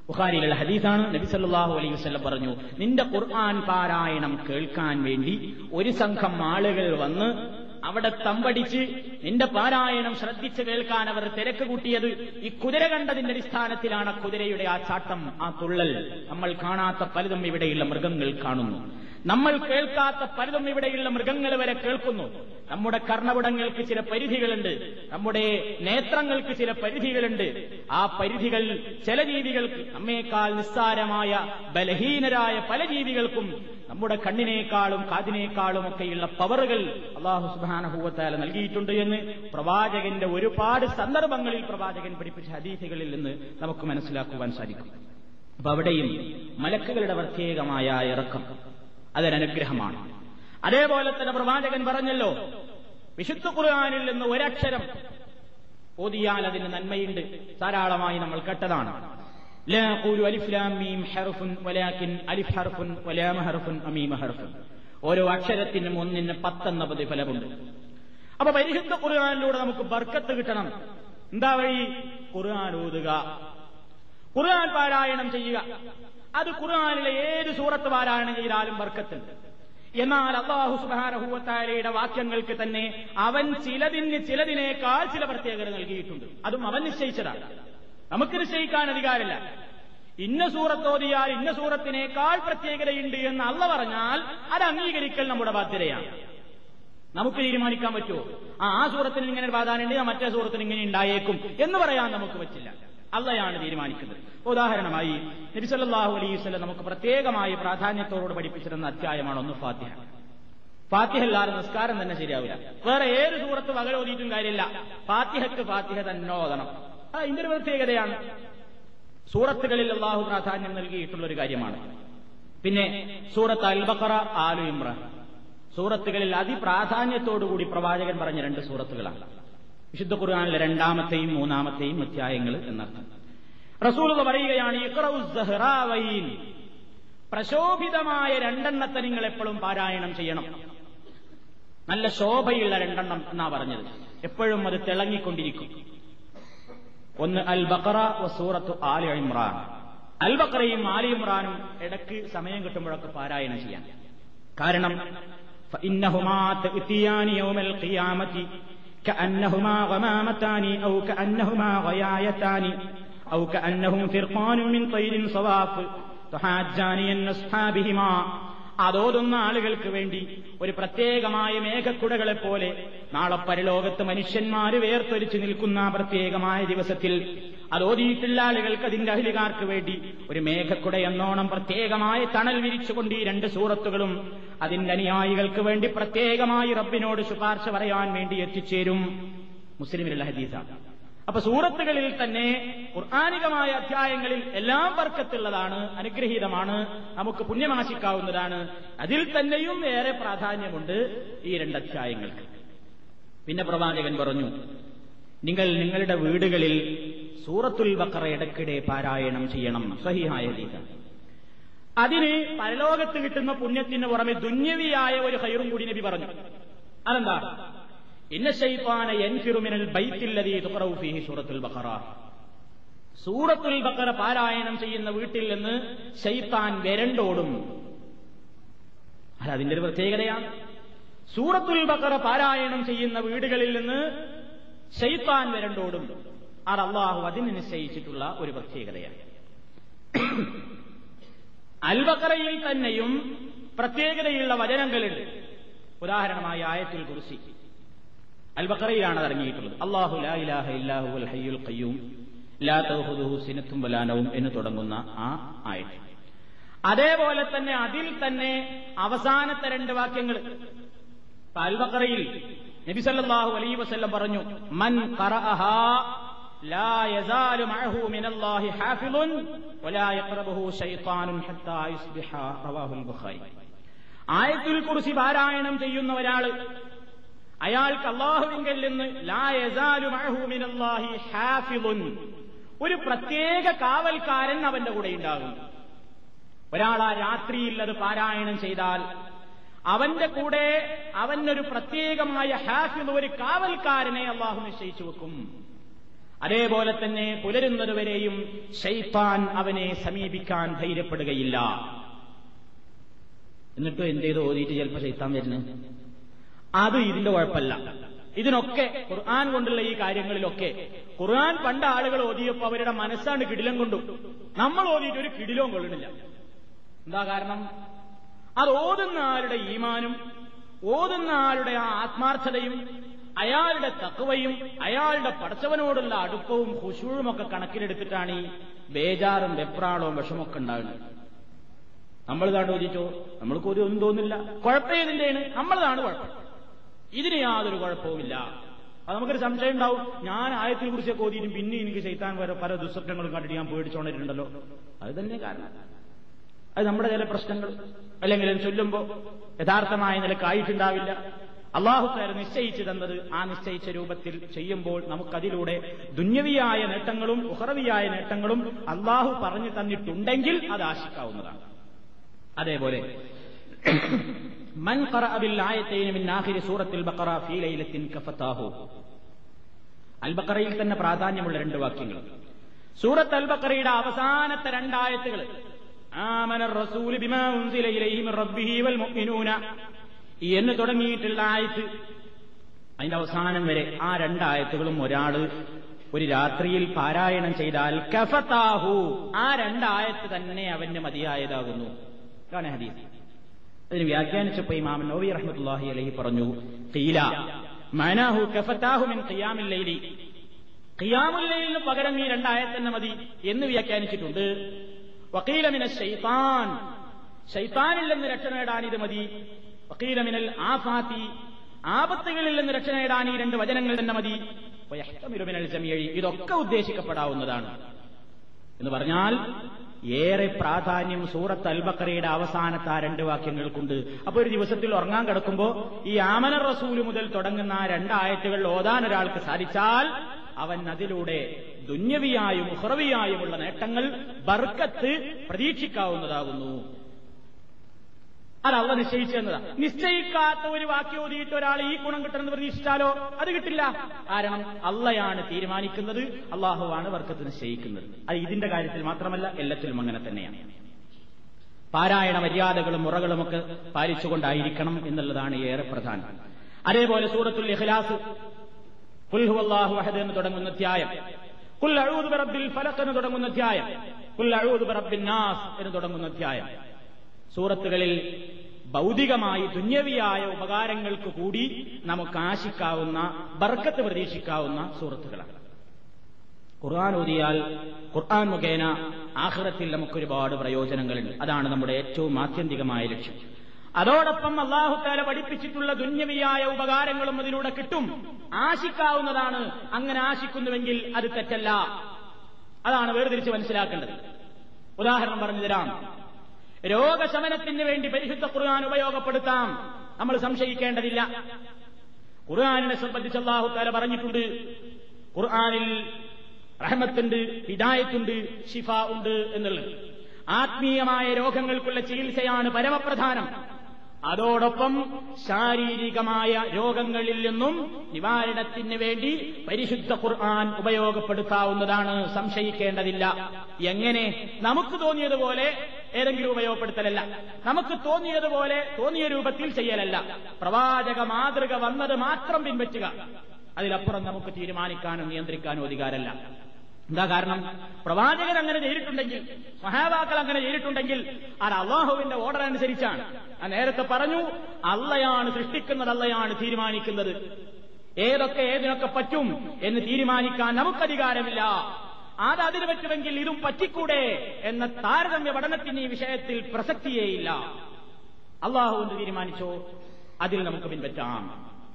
ബുഖാരിയിലുള്ള ഹദീസാണ്. നബി സല്ലല്ലാഹു അലൈഹി വസല്ലം പറഞ്ഞു, നിന്റെ ഖുർആൻ പാരായണം കേൾക്കാൻ വേണ്ടി ഒരു സംഘം ആളുകൾ വന്ന് അവിടെ തമ്പടിച്ച് നിന്റെ പാരായണം ശ്രദ്ധിച്ച് കേൾക്കാൻ അവർ തിരക്ക് കൂട്ടിയത് ഈ കുതിര കണ്ടതിന്റെ അടിസ്ഥാനത്തിലാണ്. കുതിരയുടെ ആ ചാട്ടം, ആ തുള്ളൽ, നമ്മൾ കാണാത്ത പലതും ഇവിടെയുള്ള മൃഗങ്ങൾ കാണുന്നു, നമ്മൾ കേൾക്കാത്ത പലതും ഇവിടെയുള്ള മൃഗങ്ങൾ വരെ കേൾക്കുന്നു. നമ്മുടെ കർണപുടങ്ങൾക്ക് ചില പരിധികളുണ്ട്, നമ്മുടെ നേത്രങ്ങൾക്ക് ചില പരിധികളുണ്ട്. ആ പരിധികൾ ചില ജീവികൾക്ക്, നമ്മേക്കാൾ നിസ്സാരമായ ബലഹീനരായ പല ജീവികൾക്കും നമ്മുടെ കണ്ണിനേക്കാളും കാതിനേക്കാളും ഒക്കെയുള്ള പവറുകൾ അല്ലാഹു സുബ്ഹാനഹു വ തആല നൽകിയിട്ടുണ്ട് എന്ന് പ്രവാചകന്റെ ഒരുപാട് സന്ദർഭങ്ങളിൽ പ്രവാചകൻ പഠിപ്പിച്ച ഹദീസുകളിൽ നിന്ന് നമുക്ക് മനസ്സിലാക്കുവാൻ സാധിക്കും. അപ്പൊ അവിടെയും മലക്കുകളുടെ പ്രത്യേകമായ ഇറക്കം അതൊരനുഗ്രഹമാണ്. അതേപോലെ തന്നെ പ്രവാചകൻ പറഞ്ഞല്ലോ, വിശുദ്ധ ഖുർആനിൽ നിന്ന് ഒരക്ഷരം ഓതിയാൽ അതിന് നന്മയുണ്ട്. ധാരാളമായി നമ്മൾ കേട്ടതാണ്. ലാ ഖൂലു അലിഫ് ലാം മീം ഹർഫുൻ വലാകിൻ അലിഫ് ഹർഫുൻ വലാം ഹർഫുൻ മീം ഹർഫുൻ. ഓരോ അക്ഷരത്തിനും ഒന്നിന് 10 എന്ന പ്രതിഫലമുണ്ട്. അപ്പൊ പരിശുദ്ധ ഖുർആനിലൂടെ നമുക്ക് ബർക്കത്ത് കിട്ടണം. എന്താ വഴി? ഖുർആൻ ഓതുക, ഖുർആൻ പാരായണം ചെയ്യുക. അത് ഖുർആനിലെ ഏത് സൂറത്ത് പാരായണം ചെയ്താലും ബർക്കത്തുണ്ട്. എന്നാൽ അല്ലാഹു സുബ്ഹാനഹു വ തആലയുടെ വാക്യങ്ങൾക്ക് തന്നെ അവൻ ചിലതിനേക്കാൾ ചില പ്രത്യേകത നൽകിയിട്ടുണ്ട്. അതും അവൻ നിശ്ചയിച്ചതാണ്, നമുക്ക് നിശ്ചയിക്കാൻ അധികാരമില്ല. ഇന്ന സൂറത്തോതിയാൽ ഇന്ന സൂറത്തിനേക്കാൾ പ്രത്യേകതയുണ്ട് എന്ന് അള്ള പറഞ്ഞാൽ അത് അംഗീകരിക്കൽ നമ്മുടെ ബാധ്യതയാണ്. നമുക്ക് തീരുമാനിക്കാൻ പറ്റുമോ ആ സൂറത്തിന് ഇങ്ങനെ ഒരു പ്രാധാന്യമുണ്ട്, ആ മറ്റേ സൂറത്തിന് ഇങ്ങനെ ഉണ്ടായേക്കും എന്ന് പറയാൻ നമുക്ക് പറ്റില്ല. അള്ളയാണ് തീരുമാനിക്കുന്നത്. ഉദാഹരണമായി നബി സല്ലല്ലാഹു അലൈഹി വസല്ലം നമുക്ക് പ്രത്യേകമായി പ്രാധാന്യത്തോട് പഠിപ്പിച്ചിരുന്ന അധ്യായമാണ് ഒന്ന് ഫാത്തിഹ. ഫാത്തിഹ അല്ലാതെ നിസ്കാരം തന്നെ ശരിയാവില്ല. വേറെ ഏത് സൂറത്ത് പകലോതിയിട്ടും കാര്യമില്ല, ഫാത്തിഹക്ക് ഫാത്തിഹ തന്നെ ഓതണം. ഇതിന്റെ ഒരു പ്രത്യേകതയാണ്. സൂറത്തുകളിൽ അള്ളാഹു പ്രാധാന്യം നൽകിയിട്ടുള്ളൊരു കാര്യമാണ്. പിന്നെ സൂറത്ത് അൽ ബഖറ, ആലു ഇംറാൻ സൂറത്തുകളിൽ അതിപ്രാധാന്യത്തോടുകൂടി പ്രവാചകൻ പറഞ്ഞ 2 സൂറത്തുകളാണ്. വിശുദ്ധ ഖുർആനിലെ 2-ാമത്തെയും 3-ാമത്തെയും അധ്യായങ്ങൾ എന്നർത്ഥം. റസൂലുള്ളാഹി പറയുകയാണ്, ഇഖ്റഉ സഹറാവൈൻ, പ്രശോഭിതമായ 2 എണ്ണത്തെ നിങ്ങൾ എപ്പോഴും പാരായണം ചെയ്യണം. നല്ല ശോഭയുള്ള 2 എണ്ണം എന്നാ പറഞ്ഞത്. എപ്പോഴും അത് തിളങ്ങിക്കൊണ്ടിരിക്കും. ഒന്ന് അൽ ബഖറ, സൂറത്തു ആലി ഇംറാൻ. അൽ ബഖറയും ആലി ഇംറാനും ഇടയ്ക്ക് സമയം കിട്ടുമ്പോഴൊക്കെ പാരായണം ചെയ്യാൻ കാരണം ഫഇന്നഹുമാ തഅതിയാനി യൗമൽ ഖിയാമത്തി കഅന്നഹുമാ ഗമാമതാനി ഔ കഅന്നഹുമാ ഗയായതാനി ഔ കഅന്നഹും ഫിർഖാനും മിൻ തൈരിൻ സവാഫ് തഹാജ്ജാനി അൻ അസ്ഹാബിഹിമാ. അതോടുന്ന ആളുകൾക്ക് വേണ്ടി ഒരു പ്രത്യേകമായ മേഘക്കുടകളെ പോലെ നാളെ പരലോകത്ത് മനുഷ്യന്മാര് വേർത്തൊലിച്ചു നിൽക്കുന്ന പ്രത്യേകമായ ദിവസത്തിൽ അതോതിയിട്ടുള്ള ആളുകൾക്ക്, അതിന്റെ അഹ്ലുകാർക്ക് വേണ്ടി ഒരു മേഘക്കുട എന്നോണം പ്രത്യേകമായ തണൽ വിരിച്ചുകൊണ്ട് ഈ 2 സൂറത്തുകളും അതിന്റെ അനുയായികൾക്ക് വേണ്ടി പ്രത്യേകമായി റബ്ബിനോട് ശുപാർശ പറയാൻ വേണ്ടി എത്തിച്ചേരും. മുസ്ലിമിലുള്ള ഹദീസാണ്. അപ്പൊ സൂറത്തുകളിൽ തന്നെ ഖുർആനികമായ അധ്യായങ്ങളിൽ എല്ലാം ബർക്കത്തുള്ളതാണ്, അനുഗ്രഹീതമാണ്, നമുക്ക് പുണ്യമാശിക്കാവുന്നതാണ്. അതിൽ തന്നെയും ഏറെ പ്രാധാന്യമുണ്ട് ഈ 2 അധ്യായങ്ങൾക്ക്. പിന്നെ പ്രവാചകൻ പറഞ്ഞു, നിങ്ങൾ നിങ്ങളുടെ വീടുകളിൽ സൂറത്തുൽ ബഖറ ഇടയ്ക്കിടെ പാരായണം ചെയ്യണം. സ്വഹീഹായ ഹദീസാണ്. അതിന് പരലോകത്ത് കിട്ടുന്ന പുണ്യത്തിന് പുറമെ ദുന്യവിയായ ഒരു ഖൈറും കൂടി നബി പറഞ്ഞു. അതെന്താ? ഇന്ന ശൈത്താന യൻഫിറു മിനൽ ബൈത്തിൽ ലദീ തുഖറഉ ഫീഹി സൂറത്തുൽ ബഖറ. സൂറത്തുൽ ബഖറ പാരായണം ചെയ്യുന്ന വീട്ടിൽ നിന്ന് ശൈത്താൻ വിരണ്ടോടും. അതിന്റെ ഒരു പ്രത്യേകതയാണ്. സൂറത്തുൽ ബഖറ പാരായണം ചെയ്യുന്ന വീടുകളിൽ നിന്ന് ശൈത്താൻ വിരണ്ടോടും. അത് അള്ളാഹു അതിന് നിശ്ചയിച്ചിട്ടുള്ള ഒരു പ്രത്യേകതയാണ്. അൽ ബഖറയിൽ തന്നെയും പ്രത്യേകതയുള്ള വചനങ്ങളുണ്ട്. ഉദാഹരണമായി ആയത്തുൽ കുർസി. അൽ ബഖറയിലാണ് ഇറങ്ങിയിട്ടുള്ളത്. അല്ലാഹു ലാ ഇലാഹ ഇല്ലാ ഹുവൽ ഹയ്യുൽ ഖയ്യൂം ലാ തഅഖുദുഹു സിനത്തും വലാ നൗം എന്ന് തുടങ്ങുന്ന ആ ആയത്ത്. അതേപോലെ തന്നെ അതിൽ തന്നെ അവസാനത്തെ രണ്ട് വാക്യങ്ങൾ അൽബഖറയിൽ നബി സല്ലല്ലാഹു അലൈഹി വസല്ലം പറഞ്ഞു, മൻ ഖറഅഹാ ലാ യസാലു മഅഹു മിനല്ലാഹി ഹാഫിളുൻ വലാ യഖ്റബുഹു ശൈത്താനുൻ ഹത്താ യുസ്ബിഹ റവാഹുൽ ബുഖാരി. ആയത്തുൽ കുർസി പാരായണം ചെയ്യുന്ന ഒരാൾ അയാൾക്ക് അല്ലാഹുവിങ്കൽ നിന്ന് ലാ യസാലു മഅഹു മിനല്ലാഹി ഹാഫിളുൻ, ഒരു പ്രത്യേക കാവൽക്കാരൻ അവന്റെ കൂടെ ഉണ്ടാകും. ഒരാൾ ആ രാത്രിയിൽ അത് പാരായണം ചെയ്താൽ അവന്റെ കൂടെ അവനൊരു പ്രത്യേകമായ ഹാഫിദ്, ഒരു കാവൽക്കാരനെ അല്ലാഹു നിശ്ചയിച്ചു വെക്കും. അതേപോലെ തന്നെ പുലരുന്നതുവരെയും ശൈത്താൻ അവനെ സമീപിക്കാൻ ധൈര്യപ്പെടുകയില്ല. എന്നിട്ടും എന്തേത് ഓതിയിട്ട് ചിലപ്പോൾ ശൈത്താൻ വരുന്നത്, അത് ഇതിന്റെ കുഴപ്പമല്ല. ഇതിനൊക്കെ ഖുർആൻ കൊണ്ടുള്ള ഈ കാര്യങ്ങളിലൊക്കെ ഖുർആൻ പണ്ട് ആളുകൾ ഓതിയപ്പോൾ അവരുടെ മനസ്സാണ് കിടിലം കൊണ്ടു, നമ്മൾ ഓതിയിട്ട് ഒരു കിടിലവും കൊള്ളുന്നില്ല. എന്താ കാരണം? അത് ഓതുന്ന ആളുടെ ഈമാനും ഓതുന്ന ആളുടെ ആ ആത്മാർത്ഥതയും അയാളുടെ തഖ്വയും അയാളുടെ പടച്ചവനോടുള്ള അടുപ്പവും ഖുശൂഉം ഒക്കെ കണക്കിലെടുത്തിട്ടാണ് ഈ ബേജാറും വെപ്രാളവും വിഷമൊക്കെ ഉണ്ടാകുന്നത്. നമ്മൾ ഇതാണ് ഓതിച്ചോ, നമ്മൾക്ക് ഒരു ഒന്നും തോന്നില്ല, കുഴപ്പമേതിന്റെയാണ്, നമ്മളതാണ് കുഴപ്പം, ഇതിന് യാതൊരു കുഴപ്പവുമില്ല. അത് നമുക്കൊരു സംശയം ഉണ്ടാവും, ഞാൻ ആയത്തിനെ കുറിച്ചൊക്കെ ഓതിയിട്ടും പിന്നെ എനിക്ക് ശൈത്താൻ വരെ പല ദുസ്വപ്നങ്ങളും കണ്ടിട്ട് ഞാൻ പേടിച്ചോണ്ടിട്ടുണ്ടല്ലോ. അത് തന്നെ കാരണം, അത് നമ്മുടെ ചില പ്രശ്നങ്ങൾ, അല്ലെങ്കിൽ ചൊല്ലുമ്പോൾ യഥാർത്ഥമായ നിലക്കായിട്ടുണ്ടാവില്ല. അല്ലാഹു തആല നിശ്ചയിച്ചു തന്നത് ആ നിശ്ചയിച്ച രൂപത്തിൽ ചെയ്യുമ്പോൾ നമുക്കതിലൂടെ ദുന്യവിയായ നേട്ടങ്ങളും ഉഖറവിയായ നേട്ടങ്ങളും അല്ലാഹു പറഞ്ഞു തന്നിട്ടുണ്ടെങ്കിൽ അത് ആശിക്കാവുന്നതാണ്. അതേപോലെ മൻ ഖറഅ ബിൽ ആയതൈനി മിൻ ആഖിരി സൂറത്തുൽ ബഖറ ഫീ ലൈലത്തിൻ കഫതാഹു. അൽ ബഖറയിൽ തന്നെ പ്രാധാന്യമുള്ള രണ്ട് വാക്യങ്ങൾ. സൂറത്ത് അൽ ബഖറയുടെ അവസാനത്തെ രണ്ടായത്തുകൾ എന്ന് തുടങ്ങിയിട്ടുള്ള ആയത്ത്, അതിന്റെ അവസാനം വരെ ആ രണ്ടായത്തുകളും ഒരാൾ ഒരു രാത്രിയിൽ പാരായണം ചെയ്താൽ കഫതാഹു, ആ രണ്ടായത്ത് തന്നെ അവന് മതിയായതാകുന്നു. ഇതാണ് ഹദീസ്. അതിന് വ്യാഖ്യാനിച്ചപ്പോൾ ഇമാം നബി റഹ്മത്തുള്ളാഹി അലൈഹി പറഞ്ഞു, ഖീല മഅനഹു കഫതാഹു മിൻ ഖിയാമിൽ ലൈലി, ഖിയാമുൽ ലൈലിന് പകരം ഈ രണ്ടായത്ത് തന്നെ മതി എന്ന് വ്യാഖ്യാനിച്ചിട്ടുണ്ട്. വഖീല മിനൽ ശൈത്താൻ, ശൈത്താനിൽ നിന്ന് രക്ഷ നേടാൻ ഇത് മതി. വഖീല മിനൽ ആഫാതി, ആപത്തുകളിൽ നിന്ന് രക്ഷ നേടാൻ ഈ രണ്ട് വചനങ്ങൾ തന്നെ മതി. വയഹ്തമിലു മിനൽ ജമീഇ, ഇതൊക്കെ ഉദ്ദേശിക്കപ്പെടാവുന്നതാണ്. എന്ന് പറഞ്ഞാൽ ഏറെ പ്രാധാന്യം സൂറത്ത് അൽ ബഖറയുടെ അവസാനത്തെ ആ രണ്ട് വാക്യങ്ങൾക്കുണ്ട്. അപ്പോൾ ഒരു ദിവസത്തിൽ ഉറങ്ങാൻ കിടക്കുമ്പോൾ ഈ ആമന റസൂല് മുതൽ തുടങ്ങുന്ന ആ രണ്ടായത്തുകൾ ഓതാൻ ഒരാൾക്ക് സാധിച്ചാൽ അവൻ അതിലൂടെ ദുന്യവിയായും ഉഖ്റവിയായുമുള്ള നേട്ടങ്ങൾ, ബർക്കത്ത് പ്രതീക്ഷിക്കാവുന്നതാകുന്നു. അതല്ല നിശ്ചയിച്ചെന്നതാ. നിശ്ചയിക്കാത്ത ഒരു വാക്യം ഓതിയിട്ട് ഒരാൾ ഈ ഗുണം കിട്ടണമെന്ന് പ്രതീക്ഷിച്ചാലോ, അത് കിട്ടില്ല. കാരണം അള്ളയാണ് തീരുമാനിക്കുന്നത്, അള്ളാഹുവാണ് ബർക്കത്ത് നിശ്ചയിക്കുന്നത്. അത് ഇതിന്റെ കാര്യത്തിൽ മാത്രമല്ല, എല്ലാത്തിലും അങ്ങനെ തന്നെയാണ്. പാരായണ മര്യാദകളും മുറകളുമൊക്കെ പാലിച്ചുകൊണ്ടായിരിക്കണം എന്നുള്ളതാണ് ഏറെ പ്രധാനം. അതേപോലെ സൂറത്തുൽ ഇഖ്ലാസ്, ഖുൽ ഹുവല്ലാഹു അഹദ് എന്ന് തുടങ്ങുന്ന അധ്യായം, ഖുൽ അഊദു ബിറബ്ബിൽ ഫലഖ് എന്ന് തുടങ്ങുന്ന അധ്യായം, ഖുൽ അഊദു ബിറബ്ബിൻ നാസ് എന്ന് തുടങ്ങുന്ന അധ്യായം, സൂറത്തുകളിൽ ഭൗതികമായി ദുന്യവിയായ ഉപകാരങ്ങൾക്ക് കൂടി നമുക്ക് ആശിക്കാവുന്ന, ബർക്കത്ത് പ്രതീക്ഷിക്കാവുന്ന സൂറത്തുകളാണ്. ഖുർആൻ ഓതിയാൽ ഖുർആൻ മുഖേന ആഖിറത്തിൽ നമുക്കൊരുപാട് പ്രയോജനങ്ങളുണ്ട്. അതാണ് നമ്മുടെ ഏറ്റവും ആത്യന്തികമായ ലക്ഷ്യം. അതോടൊപ്പം അല്ലാഹു തആല പഠിപ്പിച്ചിട്ടുള്ള ദുന്യവിയായ ഉപകാരങ്ങളും അതിലൂടെ കിട്ടും, ആശിക്കാവുന്നതാണ്. അങ്ങനെ ആശിക്കുന്നുവെങ്കിൽ അത് തെറ്റല്ല. അതാണ് വേർതിരിച്ച് മനസ്സിലാക്കേണ്ടത്. ഉദാഹരണം പറഞ്ഞു തരാം. രോഗശമനത്തിന് വേണ്ടി പരിശുദ്ധ ഖുർആൻ ഉപയോഗപ്പെടുത്താം, നമ്മൾ സംശയിക്കേണ്ടതില്ല. ഖുർആനിനെ സംബന്ധിച്ച് അല്ലാഹു തആല പറഞ്ഞിട്ടുണ്ട്, ഖുർആനിൽ റഹ്മത്തുണ്ട്, ഹിദായത്തുണ്ട്, ശിഫ ഉണ്ട് എന്നുള്ളത്. ആത്മീയമായ രോഗങ്ങൾക്കുള്ള ചികിത്സയാണ് പരമപ്രധാനം. അതോടൊപ്പം ശാരീരികമായ രോഗങ്ങളിൽ നിന്നും നിവാരണത്തിന് വേണ്ടി പരിശുദ്ധ ഖുർആൻ ഉപയോഗപ്പെടുത്താവുന്നതാണ്, സംശയിക്കേണ്ടതില്ല. എങ്ങനെ? നമുക്ക് തോന്നിയതുപോലെ ഏതെങ്കിലും ഉപയോഗപ്പെടുത്തലല്ല, നമുക്ക് തോന്നിയതുപോലെ തോന്നിയ രൂപത്തിൽ ചെയ്യലല്ല. പ്രവാചക മാതൃക വന്നത് മാത്രം പിൻപറ്റുക, അതിലപ്പുറം നമുക്ക് തീരുമാനിക്കാനും നിയന്ത്രിക്കാനും അധികാരമല്ല. എന്താ കാരണം? പ്രവാചകൻ അങ്ങനെ ചെയ്തിട്ടുണ്ടെങ്കിൽ, സ്വഹാബാക്കൾ അങ്ങനെ ചെയ്തിട്ടുണ്ടെങ്കിൽ അത് അല്ലാഹുവിന്റെ ഓർഡർ അനുസരിച്ചാണ്. ഞാൻ നേരത്തെ പറഞ്ഞു, അള്ളയാണ് സൃഷ്ടിക്കുന്നത്, അള്ളയാണ് തീരുമാനിക്കുന്നത്. ഏതൊക്കെ ഏതിനൊക്കെ പറ്റും എന്ന് തീരുമാനിക്കാൻ നമുക്കധികാരമില്ല. അതിൽ വെച്ചുവെങ്കിൽ ഇതും പറ്റിക്കൂടെ എന്ന താരതമ്യ പഠനത്തിന് ഈ വിഷയത്തിൽ പ്രസക്തിയേയില്ല. അള്ളാഹു എന്ന് തീരുമാനിച്ചോ അതിൽ നമുക്ക് പിൻപറ്റാം.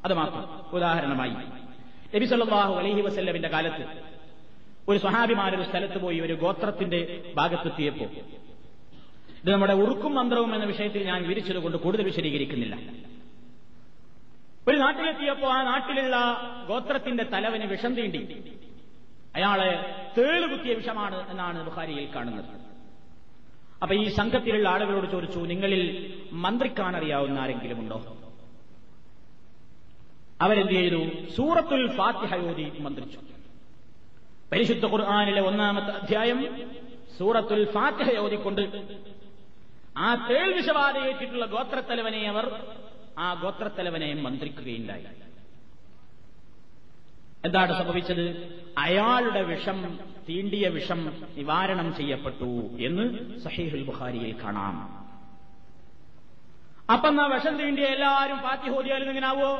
അത് മാത്രം. ഉദാഹരണമായി, നബി സല്ലല്ലാഹു അലൈഹി വസല്ലമിന്റെ കാലത്ത് ഒരു സ്വഹാബിമാരൊരു സ്ഥലത്ത് പോയി ഒരു ഗോത്രത്തിന്റെ ഭാഗത്തെത്തിയപ്പോൾ, ഇത് നമ്മുടെ ഉറുക്കും മന്ത്രവും എന്ന വിഷയത്തിൽ ഞാൻ വിവരിച്ചതുകൊണ്ട് കൂടുതൽ വിശദീകരിക്കുന്നില്ല. ഒരു നാട്ടിലെത്തിയപ്പോൾ ആ നാട്ടിലുള്ള ഗോത്രത്തിന്റെ തലവന് വിഷം തീണ്ടി, അയാളെ തേളുകുത്തിയ വിഷമാണ് എന്നാണ് ബുഖാരിയിൽ കാണുന്നത്. അപ്പൊ ഈ സംഘത്തിലുള്ള ആളുകളോട് ചോദിച്ചു, നിങ്ങളിൽ മന്ത്രിക്കാനറിയാവുന്ന ആരെങ്കിലും ഉണ്ടോ? അവരെന്ത് ചെയ്തു? സൂറത്തുൽ ഫാത്തിഹ ഓതി മന്ത്രിച്ചു. പരിശുദ്ധ ഖുർആനിലെ 1-ാമത്തെ അധ്യായം സൂറത്തുൽ ഫാത്തിഹ ഓതിക്കൊണ്ട് ആ തേൾ വിഷബാധയേറ്റിട്ടുള്ള ഗോത്രത്തലവനെ അവർ ആ ഗോത്രത്തലവനെ മന്ത്രിക്കുകയുണ്ടായി. എന്താണ് സംഭവിച്ചത്? അയാളുടെ വിഷം, തീണ്ടിയ വിഷം നിവാരണം ചെയ്യപ്പെട്ടു എന്ന് സഹീഹുൽ ബുഖാരിയിൽ കാണാം. അപ്പം ആ വിഷം തീണ്ടിയ എല്ലാവരും ഫാത്തിഹ ഓതിയാലും എങ്ങനാവോ?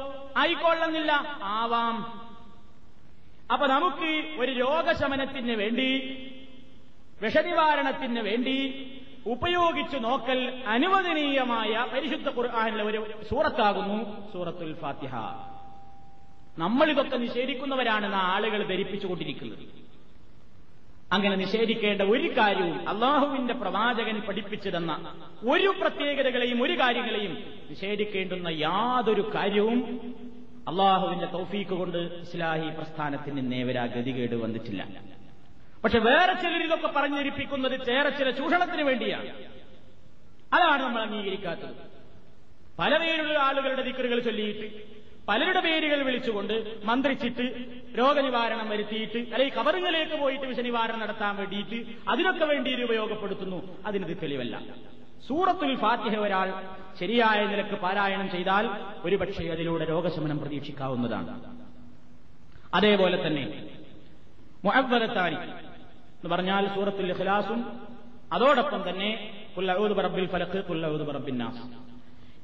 ആയിക്കൊള്ളുന്നില്ല, ആവാം. അപ്പൊ നമുക്ക് ഒരു രോഗശമനത്തിന് വേണ്ടി, വിഷനിവാരണത്തിന് വേണ്ടി ഉപയോഗിച്ചു നോക്കൽ അനുവദനീയമായ പരിശുദ്ധ ഖുർആനിലെ ഒരു സൂറത്താകുന്നു സൂറത്തുൽ ഫാത്തിഹ. നമ്മളിതൊക്കെ നിഷേധിക്കുന്നവരാണെന്ന് ആളുകൾ ധരിപ്പിച്ചുകൊണ്ടിരിക്കുന്നത്. അങ്ങനെ നിഷേധിക്കേണ്ട ഒരു കാര്യവും അള്ളാഹുവിന്റെ പ്രവാചകൻ പഠിപ്പിച്ചു തന്ന ഒരു പ്രത്യേകതകളെയും ഒരു കാര്യങ്ങളെയും നിഷേധിക്കേണ്ടുന്ന യാതൊരു കാര്യവും അള്ളാഹുവിന്റെ തൗഫീക്ക് കൊണ്ട് ഇസ്ലാഹി പ്രസ്ഥാനത്തിന് നേവരാ ഗതികേട് വന്നിട്ടില്ല. പക്ഷെ വേറെ ചിലർ ഇതൊക്കെ പറഞ്ഞിരിപ്പിക്കുന്നത് ചേറെ ചില ചൂഷണത്തിന് വേണ്ടിയാണ്. അതാണ് നമ്മൾ അംഗീകരിക്കാത്തത്. പല പേരുള്ള ആളുകളുടെ ദിക്റുകൾ ചൊല്ലിയിട്ട്, പലരുടെ പേരുകൾ വിളിച്ചുകൊണ്ട് മന്ത്രിച്ചിട്ട്, രോഗനിവാരണം വരുത്തിയിട്ട്, അല്ലെങ്കിൽ കബറുകളിലേക്ക് പോയിട്ട് വിഷനിവാരണം നടത്താൻ വേണ്ടിയിട്ട് അതിനൊക്കെ വേണ്ടി ഇത് ഉപയോഗപ്പെടുത്തുന്നു. അതിനത് തെളിവല്ല. സൂറത്തുൽ ഫാത്തിഹ ഒരാൾ ശരിയായ നിലക്ക് പാരായണം ചെയ്താൽ ഒരുപക്ഷെ അതിലൂടെ രോഗശമനം പ്രതീക്ഷിക്കാവുന്നതാണ്. അതേപോലെ തന്നെ മുഅവ്വദതാനി എന്ന് പറഞ്ഞാൽ സൂറത്തുൽ ഇഖ്ലാസും അതോടൊപ്പം തന്നെ ഖുൽ അഊദു ബിറബ്ബിൽ ഫലഖ്, ഖുൽ അഊദു ബിറബ്ബിൻ നാസ്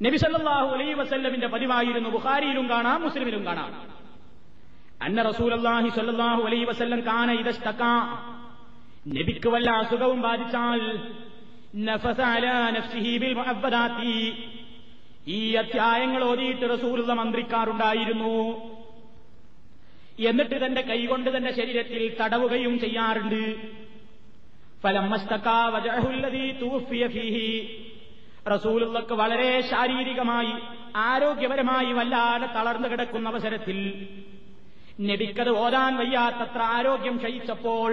നബി സല്ലല്ലാഹു അലൈഹി വസല്ലമിന്റെ പതിവായിരുന്നു. ബുഖാരിയിലും കാണാം, മുസ്ലിമിലും കാണാം. അന്ന റസൂലുള്ളാഹി സല്ലല്ലാഹു അലൈഹി വസല്ലം കാന ഇദസ്തകാ, നബിക്ക് വല്ല അസുഖവും ബാധിച്ചാൽ നഫസ അലാ നഫ്സിഹി ബിൽ മുഅവ്വദാതി, ഈ അധ്യായങ്ങൾ ഓതിയിട്ട് റസൂലുള്ള മന്ത്രിക്കാറുണ്ടായിരുന്നു. എന്നിട്ട് തന്റെ കൈകൊണ്ട് തന്റെ ശരീരത്തിൽ തടവുകയും ചെയ്യാറുണ്ട്. ഫലമസ്തകാ വജഹുൽ ലദീ തുഫിയ ഫീഹി, റസൂലുള്ളാഹി വളരെ ശാരീരികമായി ആരോഗ്യപരമായി വല്ലാതെ തളർന്നു കിടക്കുന്ന അവസരത്തിൽ നബിക്കത് ഓതാൻ വയ്യാത്തത്ര ആരോഗ്യം ക്ഷയിച്ചപ്പോൾ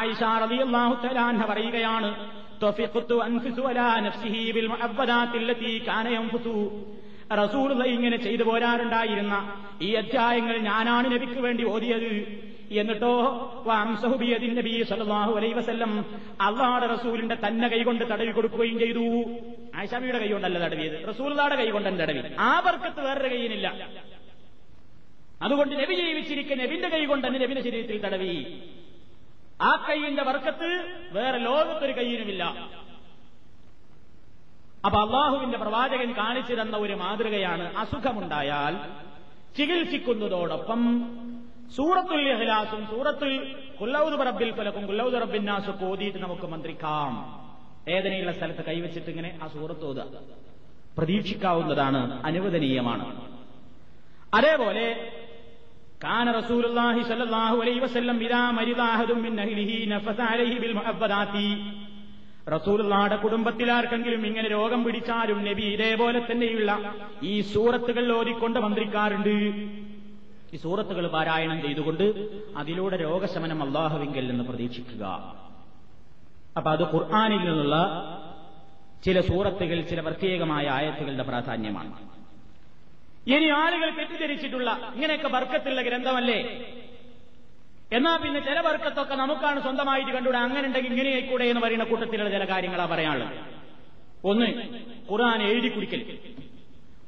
ആയിഷ റളിയല്ലാഹു തആല അൻഹ പറയുകയാണ്, തഫിഖ്തു അൻഫിസു അലാ നഫ്സിഹി ബിൽ മുഅവ്വദാത്തി അല്ലതി കാന യൻഫിസു, റസൂലുള്ളാഹി ഇങ്ങനെ ചെയ്തു പോരാറുണ്ടായിരുന്ന ഈ അധ്യായങ്ങൾ ഞാനാണ് നബിക്ക് വേണ്ടി ഓതിയത്. എന്നിട്ടോ വംസഹു ബിയദി നബി സല്ലല്ലാഹു അലൈഹി വസല്ലം, അല്ലാഹുവിന്റെ റസൂലിന്റെ തന്നെ കൈകൊണ്ട് തടവി കൊടുക്കുകയും ചെയ്തു. ആയിഷ ബിയുടെ കൈകൊണ്ടല്ല തടവിയത്, റസൂലുള്ളാഹിയുടെ കൈകൊണ്ടാണ് തടവി. ആ ബർക്കത്ത് വേറൊരു കൈയിനില്ല. അതുകൊണ്ട് നബി ജീവിച്ചിരിക്കെ നബിന്റെ കൈകൊണ്ട് തന്നെ നബിയുടെ ശരീരത്തിൽ തടവി. ആ കൈയിന്റെ ബർക്കത്ത് വേറെ ലോകത്തൊരു കൈയിനുമില്ല. അപ്പൊ അള്ളാഹുവിന്റെ പ്രവാചകൻ കാണിച്ചു തന്ന ഒരു മാതൃകയാണ് അസുഖമുണ്ടായാൽ ചികിത്സിക്കുന്നതോടൊപ്പം സൂറത്തുൽ ഇഖ്ലാസും സൂറത്തുൽ ഖുൽ ഔദു ബിറബ്ബിൽ ഫലഖും ഖുൽ ഔദു ബിറബ്ബിൻ നാസ് ഓതിയിട്ട് നമുക്ക് മന്ത്രിക്കാം. ഏതെങ്കിലും സ്ഥലത്ത് കൈവച്ചിട്ട് ഇങ്ങനെ ആ സൂറത്ത് ഓതുക പ്രതീക്ഷിക്കാവുന്നതാണ്, അനുവദനീയമാണ്. അതേപോലെ കാന റസൂലുള്ളാഹി സ്വല്ലല്ലാഹു അലൈഹി വസല്ലം ഇദാ മരിദ അഹദുൻ മിൻ അഹ്ലിഹി നഫസ അലൈഹി ബിൽ മുഅവ്വദാതി, റസൂലുള്ളാഹിയുടെ കുടുംബത്തിലാർക്കെങ്കിലും ഇങ്ങനെ രോഗം പിടിച്ചാലും നബി ഇതേപോലെ തന്നെയുള്ള ഈ സൂറത്തുകൾ ഓതിക്കൊണ്ട് മന്ത്രിക്കാറുണ്ട്. ഈ സൂറത്തുകൾ പാരായണം ചെയ്തുകൊണ്ട് അതിലൂടെ രോഗശമനം അള്ളാഹുവിങ്കൽ നിന്ന് പ്രതീക്ഷിക്കുക. അപ്പൊ അത് ഖുർആനിൽ നിന്നുള്ള ചില സൂറത്തുകൾ, ചില പ്രത്യേകമായ ആയത്തുകളുടെ പ്രാധാന്യമാണ്. ഇനി ആളുകൾ തെറ്റിദ്ധരിച്ചിട്ടുള്ള ഇങ്ങനെയൊക്കെ ബർക്കത്തുള്ള ഗ്രന്ഥമല്ലേ, എന്നാ പിന്നെ ചില ബർക്കത്തൊക്കെ നമുക്കാണ് സ്വന്തമായിട്ട് കണ്ടുകൂടാ, അങ്ങനെ ഉണ്ടെങ്കിൽ ഇങ്ങനെ ആയിക്കൂടെ എന്ന് പറയുന്ന കൂട്ടത്തിലുള്ള ചില കാര്യങ്ങളാണ് പറയാനുള്ളത്. ഒന്ന്, ഖുർആൻ എഴുതി കുടിക്കൽ.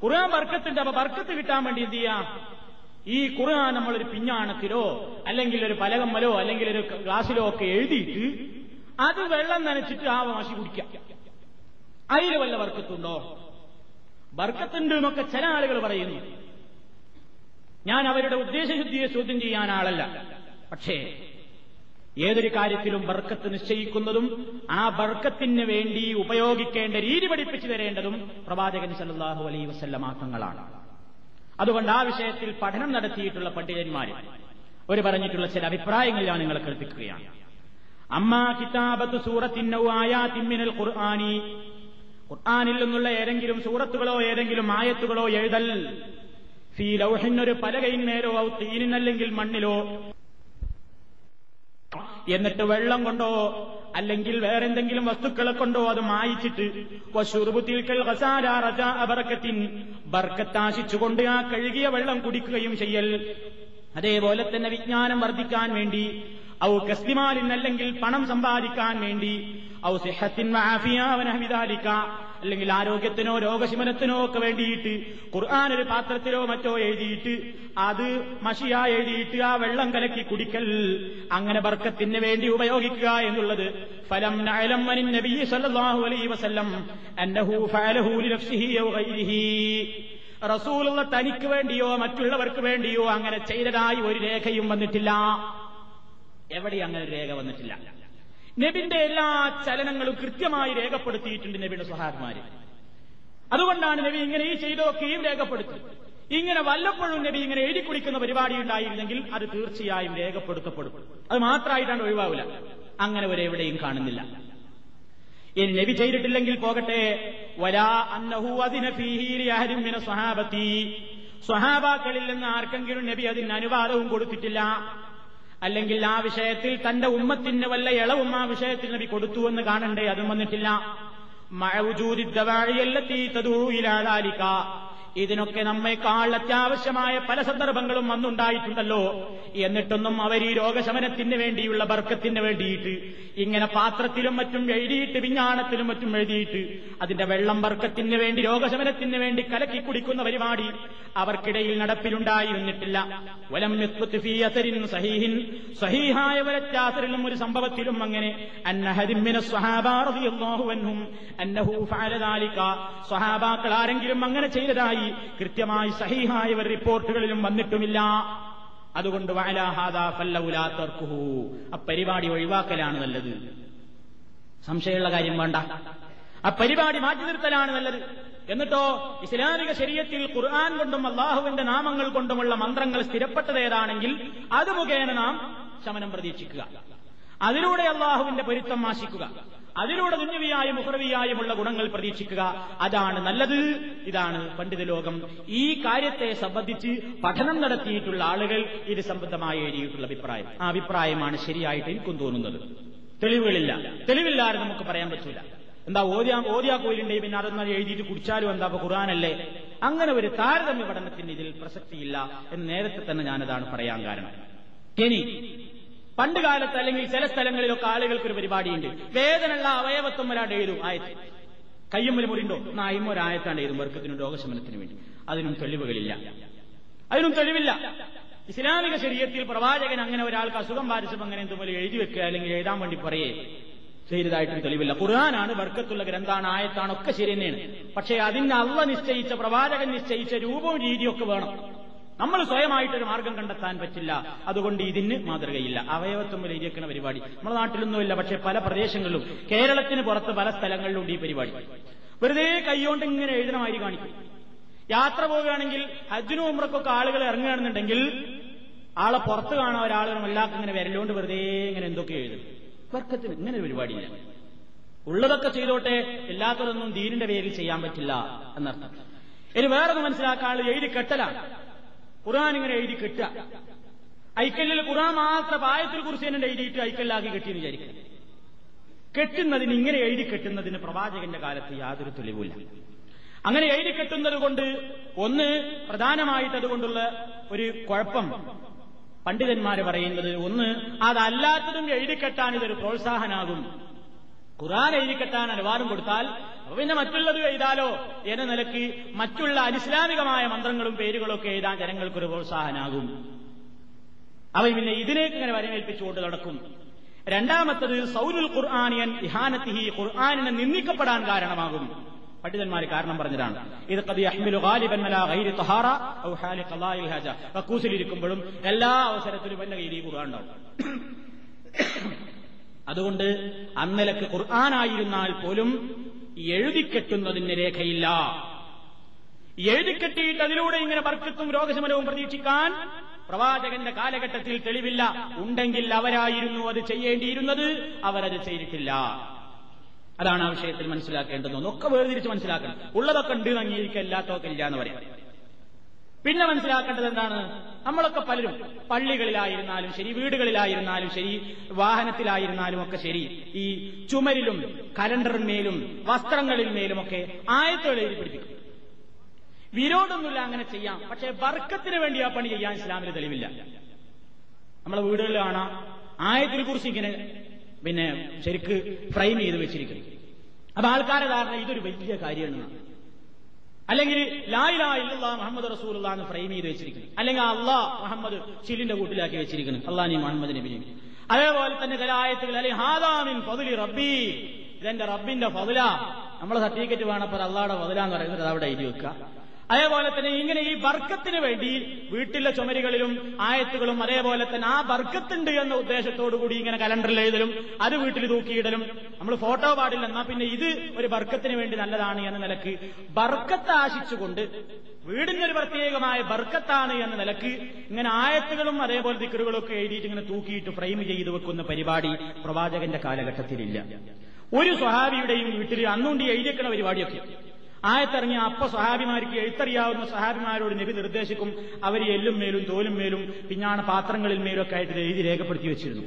ഖുർആൻ ബർക്കത്തിന്റെ, അപ്പൊ ബർക്കത്ത് കിട്ടാൻ വേണ്ടി എന്ത് ചെയ്യാം? ഈ ഖുർആൻ നമ്മളൊരു പിഞ്ഞാണത്തിലോ അല്ലെങ്കിൽ ഒരു പലകമ്മലോ അല്ലെങ്കിൽ ഒരു ഗ്ലാസ്സിലോ ഒക്കെ എഴുതിയിട്ട് അത് വെള്ളം നനച്ചിട്ട് ആ വാശി കുടിക്കാം. അതിൽ വല്ല ബർക്കത്തുണ്ടോ? ബർക്കത്തുണ്ട് എന്നൊക്കെ ചില ആളുകൾ പറയുന്നു. ഞാൻ അവരുടെ ഉദ്ദേശശുദ്ധിയെ ചോദ്യം ചെയ്യാൻ ആളല്ല. പക്ഷേ ഏതൊരു കാര്യത്തിലും ബർക്കത്ത് നിശ്ചയിക്കുന്നതും ആ ബർക്കത്തിന് വേണ്ടി ഉപയോഗിക്കേണ്ട രീതി പഠിപ്പിച്ചു തരേണ്ടതും പ്രവാചകൻ സല്ലല്ലാഹു അലൈഹി വസല്ലം തങ്ങളാണ്. അതുകൊണ്ട് ആ വിഷയത്തിൽ പഠനം നടത്തിയിട്ടുള്ള പണ്ഡിതന്മാര് ഒരു പറഞ്ഞിട്ടുള്ള ചില അഭിപ്രായങ്ങൾ ഞാൻ നിങ്ങളെ കേൾപ്പിക്കുകയാണ്. അമ്മാ കിതാബത്തു സൂറത്തിൻ ഔ ആയാത്തിൻ മിനൽ ഖുർആനി, ഖുർആനിൽ നിന്നുള്ള ഏതെങ്കിലും സൂറത്തുകളോ ഏതെങ്കിലും ആയത്തുകളോ എഴുതൽ, ഫീ ലൗഹിൻ, ഒരു പലകയിന്മേലോ, ഔ തീനിൻ, അല്ലെങ്കിൽ മണ്ണിലോ, എന്നിട്ട് വെള്ളം കൊണ്ടോ അല്ലെങ്കിൽ വേറെന്തെങ്കിലും വസ്തുക്കളെ കൊണ്ടോ അത് മായിച്ചിട്ട്, വശുർബുതിൽക്കൽ ഖസാര റജാഅ ബർക്കത്തിൻ, ബർക്കത്താശിച്ചുകൊണ്ട് ആ കഴുകിയ വെള്ളം കുടിക്കുകയും ചെയ്യൽ. അതേപോലെ തന്നെ വിജ്ഞാനം വർദ്ധിക്കാൻ വേണ്ടി, ഔ കസ്തിമാലിൻ, അല്ലെങ്കിൽ പണം സമ്പാദിക്കാൻ വേണ്ടി, ഔ സിഹത്തിൻ വഅഫിയ വനഹ്വിദാലിക, അല്ലെങ്കിൽ ആരോഗ്യത്തിനോ രോഗശമനത്തിനോ ഒക്കെ വേണ്ടിയിട്ട് ഖുർആൻ ഒരു പാത്രത്തിലോ മറ്റോ എഴുതിയിട്ട് അത് മഷിയ എഴുതിയിട്ട് ആ വെള്ളം കലക്കി കുടിക്കൽ, അങ്ങനെ ബർക്കത്തിന് വേണ്ടി ഉപയോഗിക്കുക എന്നുള്ളത് ഫലം നഅലം അൻ നബി സല്ലല്ലാഹു അലൈഹി വസല്ലം അന്നഹു ഫഅലഹു ലിനഫ്സിഹി ഔ ഗൈരിഹി, റസൂലുള്ള തനിക്ക് വേണ്ടിയോ മറ്റുള്ളവർക്ക് വേണ്ടിയോ അങ്ങനെ ചെയ്തതായി ഒരു രേഖയും വന്നിട്ടില്ല. എവിടെയും അങ്ങനെ ഒരു രേഖ വന്നിട്ടില്ല. നബിന്റെ എല്ലാ ചലനങ്ങളും കൃത്യമായി രേഖപ്പെടുത്തിയിട്ടുണ്ട് നബിയുടെ സ്വഹാബിമാര്. അതുകൊണ്ടാണ് നബി ഇങ്ങനെ ഈ ചെയ്തൊക്കെയും രേഖപ്പെടുത്തി. ഇങ്ങനെ വല്ലപ്പോഴും നബി ഇങ്ങനെ എഴുതി കുടിക്കുന്ന പരിപാടി ഉണ്ടായിരുന്നെങ്കിൽ അത് തീർച്ചയായും രേഖപ്പെടുത്തപ്പെടും. അത് മാത്രമായിട്ടാണ് ഒഴിവാവില്ല. അങ്ങനെ ഒരു എവിടെയും കാണുന്നില്ല. ഇനി നബി ചെയ്തിട്ടില്ലെങ്കിൽ പോകട്ടെ, വലാ അന്നഹു അദിന ഫീഹി ലിഅഹദിൻ മിന സ്വഹാബതി, സ്വഹാബാക്കളിൽ നിന്ന് ആർക്കെങ്കിലും നബി അതിന് അനുവാദവും കൊടുത്തിട്ടില്ല. അല്ലെങ്കിൽ ആ വിഷയത്തിൽ തന്റെ ഉമ്മത്തിന് വല്ല ഇളവും ആ വിഷയത്തിൽ നബി കൊടുത്തു എന്ന് കാണണ്ടേ, അതും വന്നിട്ടില്ല. ഇതിനൊക്കെ നമ്മെക്കാൾ അത്യാവശ്യമായ പല സന്ദർഭങ്ങളും വന്നുണ്ടായിട്ടുണ്ടല്ലോ. എന്നിട്ടൊന്നും അവർ ഈ രോഗശമനത്തിന് വേണ്ടിയുള്ള ബർക്കത്തിന് വേണ്ടിയിട്ട് ഇങ്ങനെ പാത്രത്തിലും മറ്റും എഴുതിയിട്ട് വിഞ്ഞാണത്തിലും മറ്റും എഴുതിയിട്ട് അതിന്റെ വെള്ളം ബർക്കത്തിന് വേണ്ടി രോഗശമനത്തിന് വേണ്ടി കലക്കി കുടിക്കുന്ന പരിപാടി അവർക്കിടയിൽ നടപ്പിലുണ്ടായിരുന്നിട്ടില്ല. വലം യസ്ബുത് ഫീ അസരിൻ സഹീഹിൻ, സഹീഹായ വലത്യാസറിലും ഒരു സംഭവത്തിലും അങ്ങനെ അന്നഹദിൻ മിനസ് സ്വഹാബ റളിയല്ലാഹു അൻഹും അന്നഹു ഫഅല ദാലിക, സ്വഹാബാക്കൾ ആരെങ്കിലും അങ്ങനെ ചെയ്തതായി കൃത്യമായി സഹീഹായ റിപ്പോർട്ടുകളിലും വന്നിട്ടുമില്ല. അതുകൊണ്ട് വഅലാ ഹാദാ ഫല്ലൗലാ തർക്കുഹു, ആ പരിപാടി ഒഴിവാക്കലാണ് നല്ലത്. സംശയമുള്ള കാര്യം വേണ്ട, ആ പരിപാടി മാറ്റി നിർത്തലാണ് നല്ലത്. എന്നിട്ടോ ഇസ്ലാമിക ശരീഅത്തിൽ ഖുർആൻ കൊണ്ടും അള്ളാഹുവിന്റെ നാമങ്ങൾ കൊണ്ടുമുള്ള മന്ത്രങ്ങൾ സ്ഥിരപ്പെട്ടതേതാണെങ്കിൽ അത് മുഖേന നാം ശമനം പ്രതീക്ഷിക്കുക, അതിലൂടെ അള്ളാഹുവിന്റെ പൊരുത്തം ആശിക്കുക, അതിലൂടെ ദുന്യവിയായും ഉഖ്റവിയായുമുള്ള ഗുണങ്ങൾ പ്രതീക്ഷിക്കുക. അതാണ് നല്ലത്. ഇതാണ് പണ്ഡിത ലോകം. ഈ കാര്യത്തെ സംബന്ധിച്ച് പഠനം നടത്തിയിട്ടുള്ള ആളുകൾ ഇത് സംബന്ധമായി എഴുതിയിട്ടുള്ള അഭിപ്രായം, ആ അഭിപ്രായമാണ് ശരിയായിട്ട് എനിക്കും തോന്നുന്നത്. തെളിവുകളില്ല, തെളിവില്ലാതെ നമുക്ക് പറയാൻ പറ്റൂല. എന്താ ഓദ്യാക്കോയിലുണ്ടെ പിന്നെ അതൊന്നും എഴുതിയിട്ട് കുടിച്ചാലും എന്താ ഖുർആനല്ലേ? അങ്ങനെ ഒരു താരതമ്യ പഠനത്തിന് ഇതിൽ പ്രസക്തിയില്ല എന്ന് നേരത്തെ തന്നെ ഞാനതാണ് പറയാൻ കാരണം. ഇനി പണ്ട് കാലത്ത് അല്ലെങ്കിൽ ചില സ്ഥലങ്ങളിലൊക്കെ ആളുകൾക്കൊരു പരിപാടിയുണ്ട്, വേദനയുള്ള അവയവത്വമ്മലാണ്ട് എഴുതും ആയത്ത്. കയ്യുമ്മൽ മുറിണ്ടോ നായ്മ ഒരായത്താണ്ട് എഴുതും വർക്കത്തിനും രോഗശമനത്തിനു വേണ്ടി. അതിനും തെളിവുകളില്ല, അതിനും തെളിവില്ല. ഇസ്ലാമിക ശരീഅത്തിൽ പ്രവാചകൻ അങ്ങനെ ഒരാൾക്ക് അസുഖം ബാധിച്ചപ്പോൾ അങ്ങനെ എന്തുപോലെ എഴുതി വെക്കുക അല്ലെങ്കിൽ എഴുതാൻ വേണ്ടി പറയേ ചെയ്തതായിട്ടും തെളിവില്ല. ഖുർആനാണ് ബർക്കത്തുള്ള ഗ്രന്ഥാണ്, ആയത്താണൊക്കെ ശരി തന്നെയാണ്. പക്ഷേ അതിന് അള്ളാഹ് നിശ്ചയിച്ച, പ്രവാചകൻ നിശ്ചയിച്ച രൂപവും രീതിയൊക്കെ വേണം. നമ്മൾ സ്വയമായിട്ടൊരു മാർഗം കണ്ടെത്താൻ പറ്റില്ല. അതുകൊണ്ട് ഇതിന് മാതൃകയില്ല. അവയവത്വം എഴുതിയേക്കുന്ന പരിപാടി നമ്മുടെ നാട്ടിലൊന്നുമില്ല. പക്ഷെ പല പ്രദേശങ്ങളിലും, കേരളത്തിന് പുറത്ത് പല സ്ഥലങ്ങളിലുണ്ട് ഈ പരിപാടി. വെറുതെ കൈകൊണ്ട് ഇങ്ങനെ എഴുതണമായി കാണിക്കും. യാത്ര പോവുകയാണെങ്കിൽ ഹജ്ജിനും ഉംറക്കൊക്കെ ആളുകൾ ഇറങ്ങുകയാണെന്നുണ്ടെങ്കിൽ ആളെ പുറത്ത് കാണാൻ ഒരാളുകളും എല്ലാവർക്കും ഇങ്ങനെ വിരലുകൊണ്ട് വെറുതെ ഇങ്ങനെ എന്തൊക്കെ എഴുതും. വർക്കത്തിന് ഇങ്ങനെ പരിപാടിയില്ല. ഉള്ളതൊക്കെ ചെയ്തോട്ടെ, എല്ലാത്തതൊന്നും ദീനിന്റെ പേരിൽ ചെയ്യാൻ പറ്റില്ല എന്നർത്ഥം. ഇനി വേറൊന്ന് മനസ്സിലാക്കാൻ, ആൾ എഴുതി കെട്ടലാണ് ഖുർആൻ. ഇങ്ങനെ എഴുതി കെട്ടുക, ഐക്കല്ലിൽ ഖുർആൻ മാത്രം ആയത്തിൽ കുറിച്ച് എഴുതിയിട്ട് ഐക്കല്ലാക്കി കെട്ടിയെന്ന് വിചാരിക്കുക. കെട്ടുന്നതിന്, ഇങ്ങനെ എഴുതി കെട്ടുന്നതിന് പ്രവാചകന്റെ കാലത്ത് യാതൊരു തെളിവുമില്ല. അങ്ങനെ എഴുതി കെട്ടുന്നത് കൊണ്ട് ഒന്ന്, പ്രധാനമായിട്ട് അതുകൊണ്ടുള്ള ഒരു കുഴപ്പം പണ്ഡിതന്മാര് പറയുന്നത്, ഒന്ന് അതല്ലാത്തതും എഴുതി കെട്ടാൻ ഇതൊരു പ്രോത്സാഹനാകും. ഖുർആൻ എഴുതി കെട്ടാൻ അനുവാദം കൊടുത്താൽ പിന്നെ മറ്റുള്ളത് എഴുതാലോ എന്ന നിലയ്ക്ക് മറ്റുള്ള അനിസ്ലാമികമായ മന്ത്രങ്ങളും പേരുകളൊക്കെ എഴുതാൻ ജനങ്ങൾക്കൊരു പ്രോത്സാഹനാകും. അവ പിന്നെ ഇതിലേക്ക് ഇങ്ങനെ വരവേൽപ്പിച്ചുകൊണ്ട് നടക്കും. രണ്ടാമത്തത് സൗലുൽ ഖുർആനിയൻ ഇഹാനത്തിഹി, ഖുർആനിനെ നിന്ദിക്കപ്പെടാൻ കാരണമാകും. പണ്ഡിതന്മാർ കാരണം പറഞ്ഞതാണ് ഇത്. ഖദി അഹ്മിലു ഗാലിബൻ അലാ ഗൈരി തഹാറ ഔ ഹാലി ഖളാഇൽ ഹജ, വക്കൂസിലിരിക്കുമ്പോഴും എല്ലാ അവസരത്തിലും എന്റെ കയ്യിൽ ഈ ഖുർആൻ ഉണ്ടാവും. അതുകൊണ്ട് അന്നലക്ക് ഖുർആനായിരുന്നാൽ പോലും എഴുതിക്കെട്ടുന്നതിന് രേഖയില്ല. എഴുതിക്കെട്ടിയിട്ട് അതിലൂടെ ഇങ്ങനെ ബർക്കത്തും രോഗശമനവും പ്രതീക്ഷിക്കാൻ പ്രവാചകന്റെ കാലഘട്ടത്തിൽ തെളിവില്ല. ഉണ്ടെങ്കിൽ അവരായിരുന്നു അത് ചെയ്യേണ്ടിയിരുന്നത്, അവരത് ചെയ്തിട്ടില്ല. അതാണ് ആ വിഷയത്തിൽ മനസ്സിലാക്കേണ്ടത്. ഒന്നൊക്കെ വേർതിരിച്ച് മനസ്സിലാക്കണം. ഉള്ളതൊക്കെ ഉണ്ട് അംഗീകരിക്കുക, ഇല്ലാത്തതൊക്കെ ഇല്ല എന്ന് പറയാം. പിന്നെ മനസ്സിലാക്കേണ്ടത് എന്താണ്? നമ്മളൊക്കെ പലരും പള്ളികളിലായിരുന്നാലും ശരി, വീടുകളിലായിരുന്നാലും ശരി, വാഹനത്തിലായിരുന്നാലും ഒക്കെ ശരി, ഈ ചുമരിലും കലണ്ടറിന്മേലും വസ്ത്രങ്ങളിന്മേലുമൊക്കെ ആയത്തുകൾ എഴുതി പിടിപ്പിക്കും. വിരോധമൊന്നുമില്ല, അങ്ങനെ ചെയ്യാം. പക്ഷേ ബർക്കത്തിന് വേണ്ടി ആ പണി ചെയ്യാൻ ഇസ്ലാമിൽ തെളിവില്ല. നമ്മളെ വീടുകളിൽ കാണാം ആയത്തിനെ കുറിച്ച് ഇങ്ങനെ പിന്നെ ശരിക്ക് ഫ്രെയിം ചെയ്ത് വെച്ചിരിക്കുന്നു. അപ്പൊ ആൾക്കാരെ ധാരണ ഇതൊരു വലിയ കാര്യമാണ്. അല്ലെങ്കിൽ ലാ ഇലാഹ ഇല്ലല്ലാഹ് മുഹമ്മദ് റസൂലുള്ളാഹ് എന്ന് ഫ്രെയിം ചെയ്ത് വെച്ചിരിക്കുന്നു. അല്ലെങ്കിൽ അല്ലാഹ് മുഹമ്മദ് ചിലിന്റെ കൂട്ടിലാക്കി വെച്ചിരിക്കുന്നു, അല്ലാഹുവിനെയും മുഹമ്മദിനെയും. അതേപോലെ തന്നെ ചില ആയത്തുകൾ അല്ലെങ്കിൽ ഹാദാ മിൻ ഫദ്ലി റബ്ബി, ഇതെന്റെ റബ്ബിന്റെ ഫദ്ലാ. നമ്മൾ സർട്ടിഫിക്കറ്റ് വേണപ്പോൾ അല്ലാഹുവിന്റെ ഫദ്ലാന്ന് പറയുന്നത് അവിടെ എഴുതി വെക്കുക. അതേപോലെ തന്നെ ഇങ്ങനെ ഈ ബർക്കത്തിന് വേണ്ടി വീട്ടിലെ ചുമരുകളിലും ആയത്തുകളും, അതേപോലെ തന്നെ ആ ബർക്കത്തുണ്ട് എന്ന ഉദ്ദേശത്തോടു കൂടി ഇങ്ങനെ കലണ്ടറിൽ എഴുതലും അത് വീട്ടിൽ തൂക്കിയിടലും. നമ്മൾ ഫോട്ടോ പാടില്ല, എന്നാൽ പിന്നെ ഇത് ഒരു ബർക്കത്തിന് വേണ്ടി നല്ലതാണ് എന്ന നിലക്ക് ബർക്കത്ത് ആശിച്ചുകൊണ്ട്, വീടിന്റെ ഒരു പ്രത്യേകമായ ബർക്കത്താണ് എന്ന നിലക്ക് ഇങ്ങനെ ആയത്തുകളും അതേപോലെ ദിക്റുകളും ഒക്കെ എഴുതിയിട്ട് ഇങ്ങനെ തൂക്കിയിട്ട് ഫ്രെയിം ചെയ്ത് വെക്കുന്ന പരിപാടി പ്രവാചകന്റെ കാലഘട്ടത്തിലില്ല. ഒരു സ്വഹാബിയുടെയും വീട്ടിൽ അന്നുകൊണ്ട് എഴുതിക്കുന്ന പരിപാടിയൊക്കെ ആയത്തിറങ്ങിയ അപ്പ സ്വഹാബിമാർക്ക് എഴുത്തറിയാവുന്ന സ്വഹാബിമാരോട് നബി നിർദ്ദേശിക്കും. അവർ എല്ലും മേലും തോലും മേലും പിഞ്ഞാണ് പാത്രങ്ങളിൽ മേലും ഒക്കെ ആയിട്ട് എഴുതി രേഖപ്പെടുത്തി വെച്ചിരുന്നു.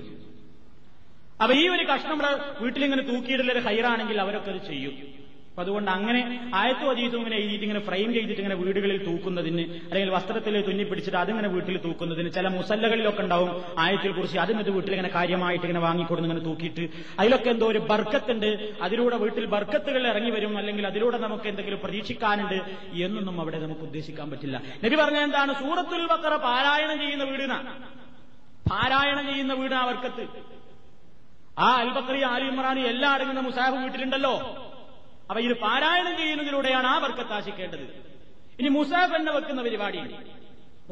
അപ്പൊ ഈ ഒരു കഷ്ണം വീട്ടിലിങ്ങനെ തൂക്കിയിടലൊരു ഖൈറാണെങ്കിൽ അവരൊക്കെ അത് ചെയ്യും. അപ്പൊ അതുകൊണ്ട് അങ്ങനെ ആയത്തും ഹദീസും ഇങ്ങനെ എഴുതിയിട്ട് ഇങ്ങനെ ഫ്രെയിം ചെയ്തിട്ട് ഇങ്ങനെ വീടുകളിൽ തൂക്കുന്നതിന്, അല്ലെങ്കിൽ വസ്ത്രത്തിൽ തുന്നിപ്പിടിച്ചിട്ട് അതിങ്ങനെ വീട്ടിൽ തൂക്കുന്നതിന്, ചില മുസല്ലകളിലൊക്കെ ഉണ്ടാവും ആയത്തിൽ കുറിച്ച്, അതിനത് വീട്ടിലിങ്ങനെ കാര്യമായിട്ട് ഇങ്ങനെ വാങ്ങിക്കൊടുന്ന് ഇങ്ങനെ തൂക്കിയിട്ട് അതിലൊക്കെ എന്തോ ഒരു ബർക്കത്തുണ്ട്, അതിലൂടെ വീട്ടിൽ ബർക്കത്തുകൾ ഇറങ്ങി വരും, അല്ലെങ്കിൽ അതിലൂടെ നമുക്ക് എന്തെങ്കിലും പ്രതീക്ഷിക്കാനുണ്ട് എന്നൊന്നും അവിടെ നമുക്ക് ഉദ്ദേശിക്കാൻ പറ്റില്ല. നബി പറഞ്ഞ എന്താണ്? സൂറത്തുൽ ബഖറ പാരായണം ചെയ്യുന്ന വീടാണ്, പാരായണം ചെയ്യുന്ന വീടാ ബർക്കത്ത്. ആ അൽ ബഖറ, ആലു ഇംറാൻ എല്ലാം അടങ്ങുന്ന മുസാഫ് വീട്ടിലുണ്ടല്ലോ. അപ്പൊ ഇത് പാരായണം ചെയ്യുന്നതിലൂടെയാണ് ആ ബർക്കത്ത് ആശിക്കേണ്ടത്. ഇനി മുസാഫ് എന്നെ വെക്കുന്ന പരിപാടിയുണ്ട്.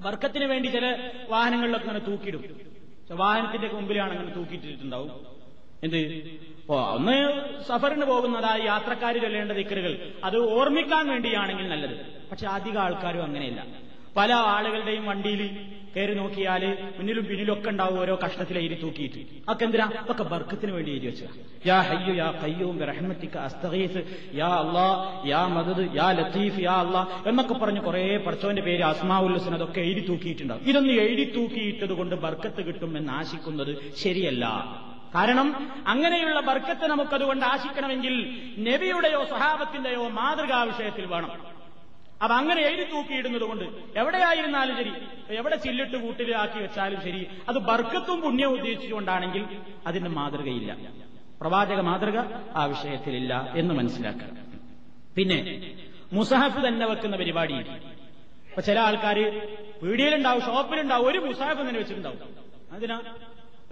ബർക്കത്തിന് വേണ്ടി ചില വാഹനങ്ങളിലൊക്കെ അങ്ങനെ തൂക്കിയിടും. വാഹനത്തിന്റെ മുമ്പിലാണ് അങ്ങനെ തൂക്കിയിട്ടിട്ടുണ്ടാവും. എന്ത് ഒന്ന് സഫറിന് പോകുന്നതായി യാത്രക്കാർ ചൊല്ലേണ്ട ദിക്റുകൾ, അത് ഓർമ്മിക്കാൻ വേണ്ടിയാണെങ്കിൽ നല്ലത്. പക്ഷെ അധികം ആൾക്കാരും അങ്ങനെയല്ല. പല ആളുകളുടെയും വണ്ടിയിൽ കയറി നോക്കിയാൽ മുന്നിലും പിന്നിലും ഒക്കെ ഉണ്ടാവും ഓരോ കഷ്ണത്തിലെ എഴുതി തൂക്കിയിട്ട്. ഒക്കെ എന്തിനാ? ഒക്കെ ബർക്കത്തിന് വേണ്ടി എഴുതി വെച്ചത്. യാ ഹയ്യു യാ ഖയ്യൂം ബിറഹ്മതിക അസ്തഗീസ്, യാ അല്ലാഹ് യാ മദദ് യാ ലത്തീഫ് യാ അല്ലാഹ് എന്നൊക്കെ പറഞ്ഞ് കുറേ പടച്ചവന്റെ പേര്, അസ്മാഉൽ ഹുസ്ന, അതൊക്കെ എഴുതി തൂക്കിയിട്ടുണ്ടാവും. ഇതൊന്നും എഴുതി തൂക്കിയിട്ടത് കൊണ്ട് ബർക്കത്ത് കിട്ടും എന്ന് ആശിക്കുന്നത് ശരിയല്ല. കാരണം അങ്ങനെയുള്ള ബർക്കത്ത് നമുക്കതുകൊണ്ട് ആശിക്കണമെങ്കിൽ നബിയുടെയോ സ്വഹാബത്തിന്റെയോ മാതൃകാ വിഷയത്തിൽ വേണം. അപ്പൊ അങ്ങനെ എഴുതി തൂക്കിയിടുന്നത് കൊണ്ട് എവിടെയായിരുന്നാലും ശരി, എവിടെ ചില്ലിട്ട് കൂട്ടിലാക്കി വെച്ചാലും ശരി, അത് ബർക്കത്തും പുണ്യവും ഉദ്ദേശിച്ചുകൊണ്ടാണെങ്കിൽ അതിന് മാതൃകയില്ല. പ്രവാചക മാതൃക ആ വിഷയത്തിലില്ല എന്ന് മനസ്സിലാക്കണം. പിന്നെ മുസഹഫ് തന്നെ വെക്കുന്ന പരിപാടി. അപ്പൊ ചില ആൾക്കാർ പീടികയിലുണ്ടാവും, ഷോപ്പിലുണ്ടാവും, ഒരു മുസഹഫ് തന്നെ വെച്ചിട്ടുണ്ടാവും. അതിനാ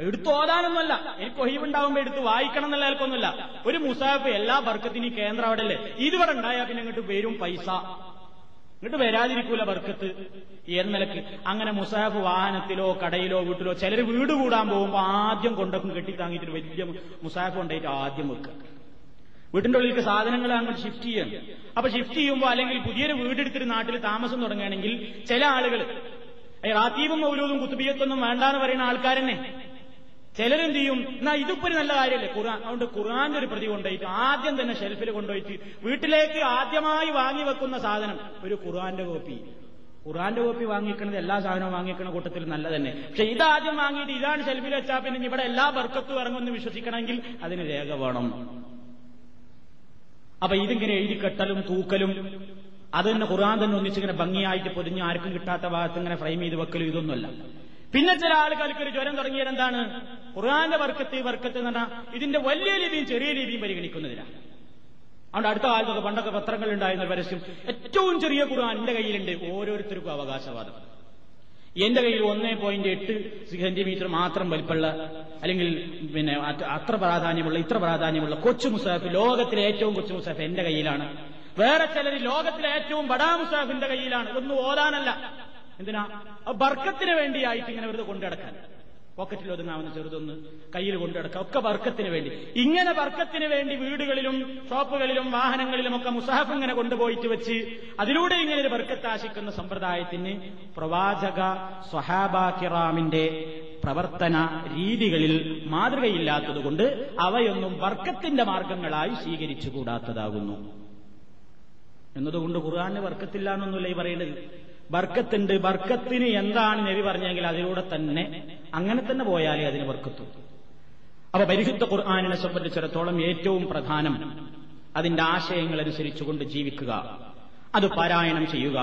എടുത്ത് ഓതാനൊന്നുമല്ല, എനിക്ക് ഒഴിവുണ്ടാവുമ്പോ എടുത്ത് വായിക്കണം എന്നുള്ള ആൾക്കൊന്നുമല്ല. ഒരു മുസഹഫ് എല്ലാ ബർക്കത്തിനും കേന്ദ്രം അവിടെ അല്ലേ. ഇതുവരെ ഉണ്ടായാൽ പിന്നെ ഇങ്ങോട്ട് വരും പൈസ, എന്നിട്ട് വരാതിരിക്കൂല ബർക്കത്ത് എന്ന നിലക്ക് അങ്ങനെ മുസാഫ് വാഹനത്തിലോ കടയിലോ വീട്ടിലോ ചിലർ വീട് കൂടാൻ പോകുമ്പോൾ ആദ്യം കൊണ്ടൊക്കെ കെട്ടിത്താങ്ങിയിട്ട് വലിയ മുസാഫ് കൊണ്ടായിട്ട് ആദ്യം വെക്കുക. വീട്ടിന്റെ ഉള്ളിലേക്ക് സാധനങ്ങൾ അങ്ങോട്ട് ഷിഫ്റ്റ് ചെയ്യണം. അപ്പൊ ഷിഫ്റ്റ് ചെയ്യുമ്പോൾ അല്ലെങ്കിൽ പുതിയൊരു വീടെടുത്തിട്ട് നാട്ടിൽ താമസം തുടങ്ങുകയാണെങ്കിൽ ചില ആളുകൾ റാത്തീബും മൗലൂദും കുത്തുബിയത്തൊന്നും വേണ്ടാന്ന് പറയുന്ന ആൾക്കാർ തന്നെ ചിലരെന്ത് ചെയ്യും? എന്നാ ഇതിപ്പോ ഒരു നല്ല കാര്യമല്ലേ ഖുർആൻ, അതുകൊണ്ട് ഖുർആന്റെ ഒരു പ്രതി കൊണ്ടുപോയിട്ട് ആദ്യം തന്നെ ഷെൽഫിൽ കൊണ്ടുപോയിട്ട് വീട്ടിലേക്ക് ആദ്യമായി വാങ്ങി വെക്കുന്ന സാധനം ഒരു ഖുർആന്റെ കോപ്പി. ഖുർആന്റെ കോപ്പി വാങ്ങിക്കണത് എല്ലാ സാധനവും വാങ്ങിക്കുന്ന കൂട്ടത്തിൽ നല്ല തന്നെ. പക്ഷെ ഇതാദ്യം വാങ്ങിയിട്ട് ഇതാണ് ഷെൽഫിൽ വെച്ചാൽ പിന്നെ ഇവിടെ എല്ലാ ബർക്കത്തും ഇറങ്ങുമെന്ന് വിശ്വസിക്കണമെങ്കിൽ അതിന് രേഖ വേണം. അപ്പൊ ഇതിങ്ങനെ എഴുതി കെട്ടലും തൂക്കലും അത് തന്നെ ഖുർആൻ തന്നെ ഒന്നിച്ചിങ്ങനെ ഭംഗിയായിട്ട് പൊതിഞ്ഞ് ആർക്കും കിട്ടാത്ത ഭാഗത്ത് ഇങ്ങനെ ഫ്രെയിം ചെയ്ത് വെക്കലും ഇതൊന്നുമല്ല. പിന്നെ ചില ആൾക്കാർക്ക് ഒരു ജ്വരം തുടങ്ങിയത് എന്താണ്? ഖുർആന്റെ ബർക്കത്ത് ബർക്കത്ത് എന്ന് പറഞ്ഞാൽ ഇതിന്റെ വലിയ ലിപിയും ചെറിയ ലിപിയും പരിഗണിക്കുന്നതിനാണ്. അതുകൊണ്ട് അടുത്ത കാലത്തൊക്കെ പണ്ടൊക്കെ പത്രങ്ങളുണ്ടായിരുന്ന പരസ്യം, ഏറ്റവും ചെറിയ ഖുർആൻ എന്റെ കയ്യിലുണ്ട്, ഓരോരുത്തർക്കും അവകാശവാദം. എന്റെ കയ്യിൽ 1.8 സെന്റിമീറ്റർ മാത്രം വലിപ്പമുള്ള, അല്ലെങ്കിൽ പിന്നെ അത്ര പ്രാധാന്യമുള്ള, ഇത്ര പ്രാധാന്യമുള്ള കൊച്ചു മുസാഫ്, ലോകത്തിലെ ഏറ്റവും കൊച്ചു മുസാഫ് എന്റെ കയ്യിലാണ്. വേറെ ചിലർ ലോകത്തിലെ ഏറ്റവും ബഡാ മുസാഫിന്റെ കയ്യിലാണ്. ഒന്നും ഓതാനല്ല, എന്തിനാ? ബർക്കത്തിന് വേണ്ടിയായിട്ട് ഇങ്ങനെ വെറുതെ കൊണ്ടു നടക്കാൻ. പോക്കറ്റിൽ ഒതുങ്ങാവുന്ന ചെറുതൊന്ന് കയ്യിൽ കൊണ്ടു കിടക്കുക, ഒക്കെ ബർക്കത്തിന് വേണ്ടി. ഇങ്ങനെ ബർക്കത്തിന് വേണ്ടി വീടുകളിലും ഷോപ്പുകളിലും വാഹനങ്ങളിലും ഒക്കെ മുസ്ഹഫ് ഇങ്ങനെ കൊണ്ടുപോയിട്ട് വെച്ച് അതിലൂടെ ഇങ്ങനെ ഒരു ബർക്കത്താശിക്കുന്ന സമ്പ്രദായത്തിന് പ്രവാചക സ്വഹാബ കിറാമിന്റെ പ്രവർത്തന രീതികളിൽ മാതൃകയില്ലാത്തതുകൊണ്ട് അവയൊന്നും ബർക്കത്തിന്റെ മാർഗങ്ങളായി സ്വീകരിച്ചുകൂടാത്തതാകുന്നു എന്നതുകൊണ്ട് ഖുർആന് ബർക്കത്തില്ല എന്നൊന്നുമില്ല ഈ പറയുന്നത്. ബർക്കത്തുണ്ട്, ബർക്കത്തിന് എന്താണ് നബി പറഞ്ഞെങ്കിൽ അതിലൂടെ തന്നെ അങ്ങനെ തന്നെ പോയാലേ അതിന് ബർക്കത്തു. അപ്പൊ പരിശുദ്ധ ഖുർആനിനെ സംബന്ധിച്ചിടത്തോളം ഏറ്റവും പ്രധാനം അതിന്റെ ആശയങ്ങളനുസരിച്ചുകൊണ്ട് ജീവിക്കുക, അത് പാരായണം ചെയ്യുക.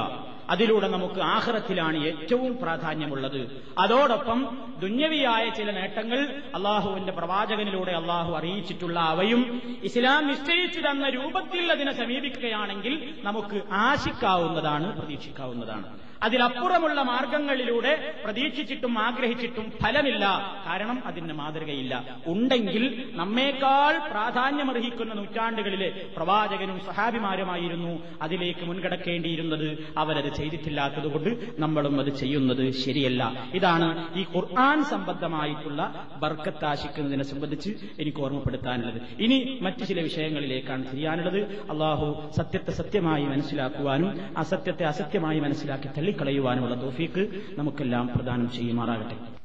അതിലൂടെ നമുക്ക് ആഖിറത്തിലാണ് ഏറ്റവും പ്രാധാന്യമുള്ളത്. അതോടൊപ്പം ദുന്യവിയായ ചില നേട്ടങ്ങൾ അള്ളാഹുവിന്റെ പ്രവാചകനിലൂടെ അള്ളാഹു അറിയിച്ചിട്ടുള്ള അവയും ഇസ്ലാം നിശ്ചയിച്ചു തന്ന രൂപത്തിൽ അതിനെ സമീപിക്കുകയാണെങ്കിൽ നമുക്ക് ആശിക്കാവുന്നതാണ്, പ്രതീക്ഷിക്കാവുന്നതാണ്. അതിലപ്പുറമുള്ള മാർഗങ്ങളിലൂടെ പ്രതീക്ഷിച്ചിട്ടും ആഗ്രഹിച്ചിട്ടും ഫലമില്ല, കാരണം അതിന് മാതൃകയില്ല. ഉണ്ടെങ്കിൽ നമ്മേക്കാൾ പ്രാധാന്യമർഹിക്കുന്ന നൂറ്റാണ്ടുകളിലെ പ്രവാചകനും സ്വഹാബിമാരുമായിരുന്നു അതിലേക്ക് മുൻകടക്കേണ്ടിയിരുന്നത്. അവരത് ചെയ്തിട്ടില്ലാത്തതുകൊണ്ട് നമ്മളും അത് ചെയ്യുന്നത് ശരിയല്ല. ഇതാണ് ഈ ഖുർആൻ സംബന്ധമായിട്ടുള്ള ബർക്കത്താശിക്കുന്നതിനെ സംബന്ധിച്ച് എനിക്ക് ഓർമ്മപ്പെടുത്താനുള്ളത്. ഇനി മറ്റു ചില വിഷയങ്ങളിലേക്കാണ് തിരിയാനുള്ളത്. അള്ളാഹു സത്യത്തെ സത്യമായി മനസ്സിലാക്കുവാനും അസത്യത്തെ അസത്യമായി മനസ്സിലാക്കി തള്ളിക്കളയുവാനുമുള്ള തൗഫീഖ് നമുക്കെല്ലാം പ്രദാനം ചെയ്യുമാറാകട്ടെ.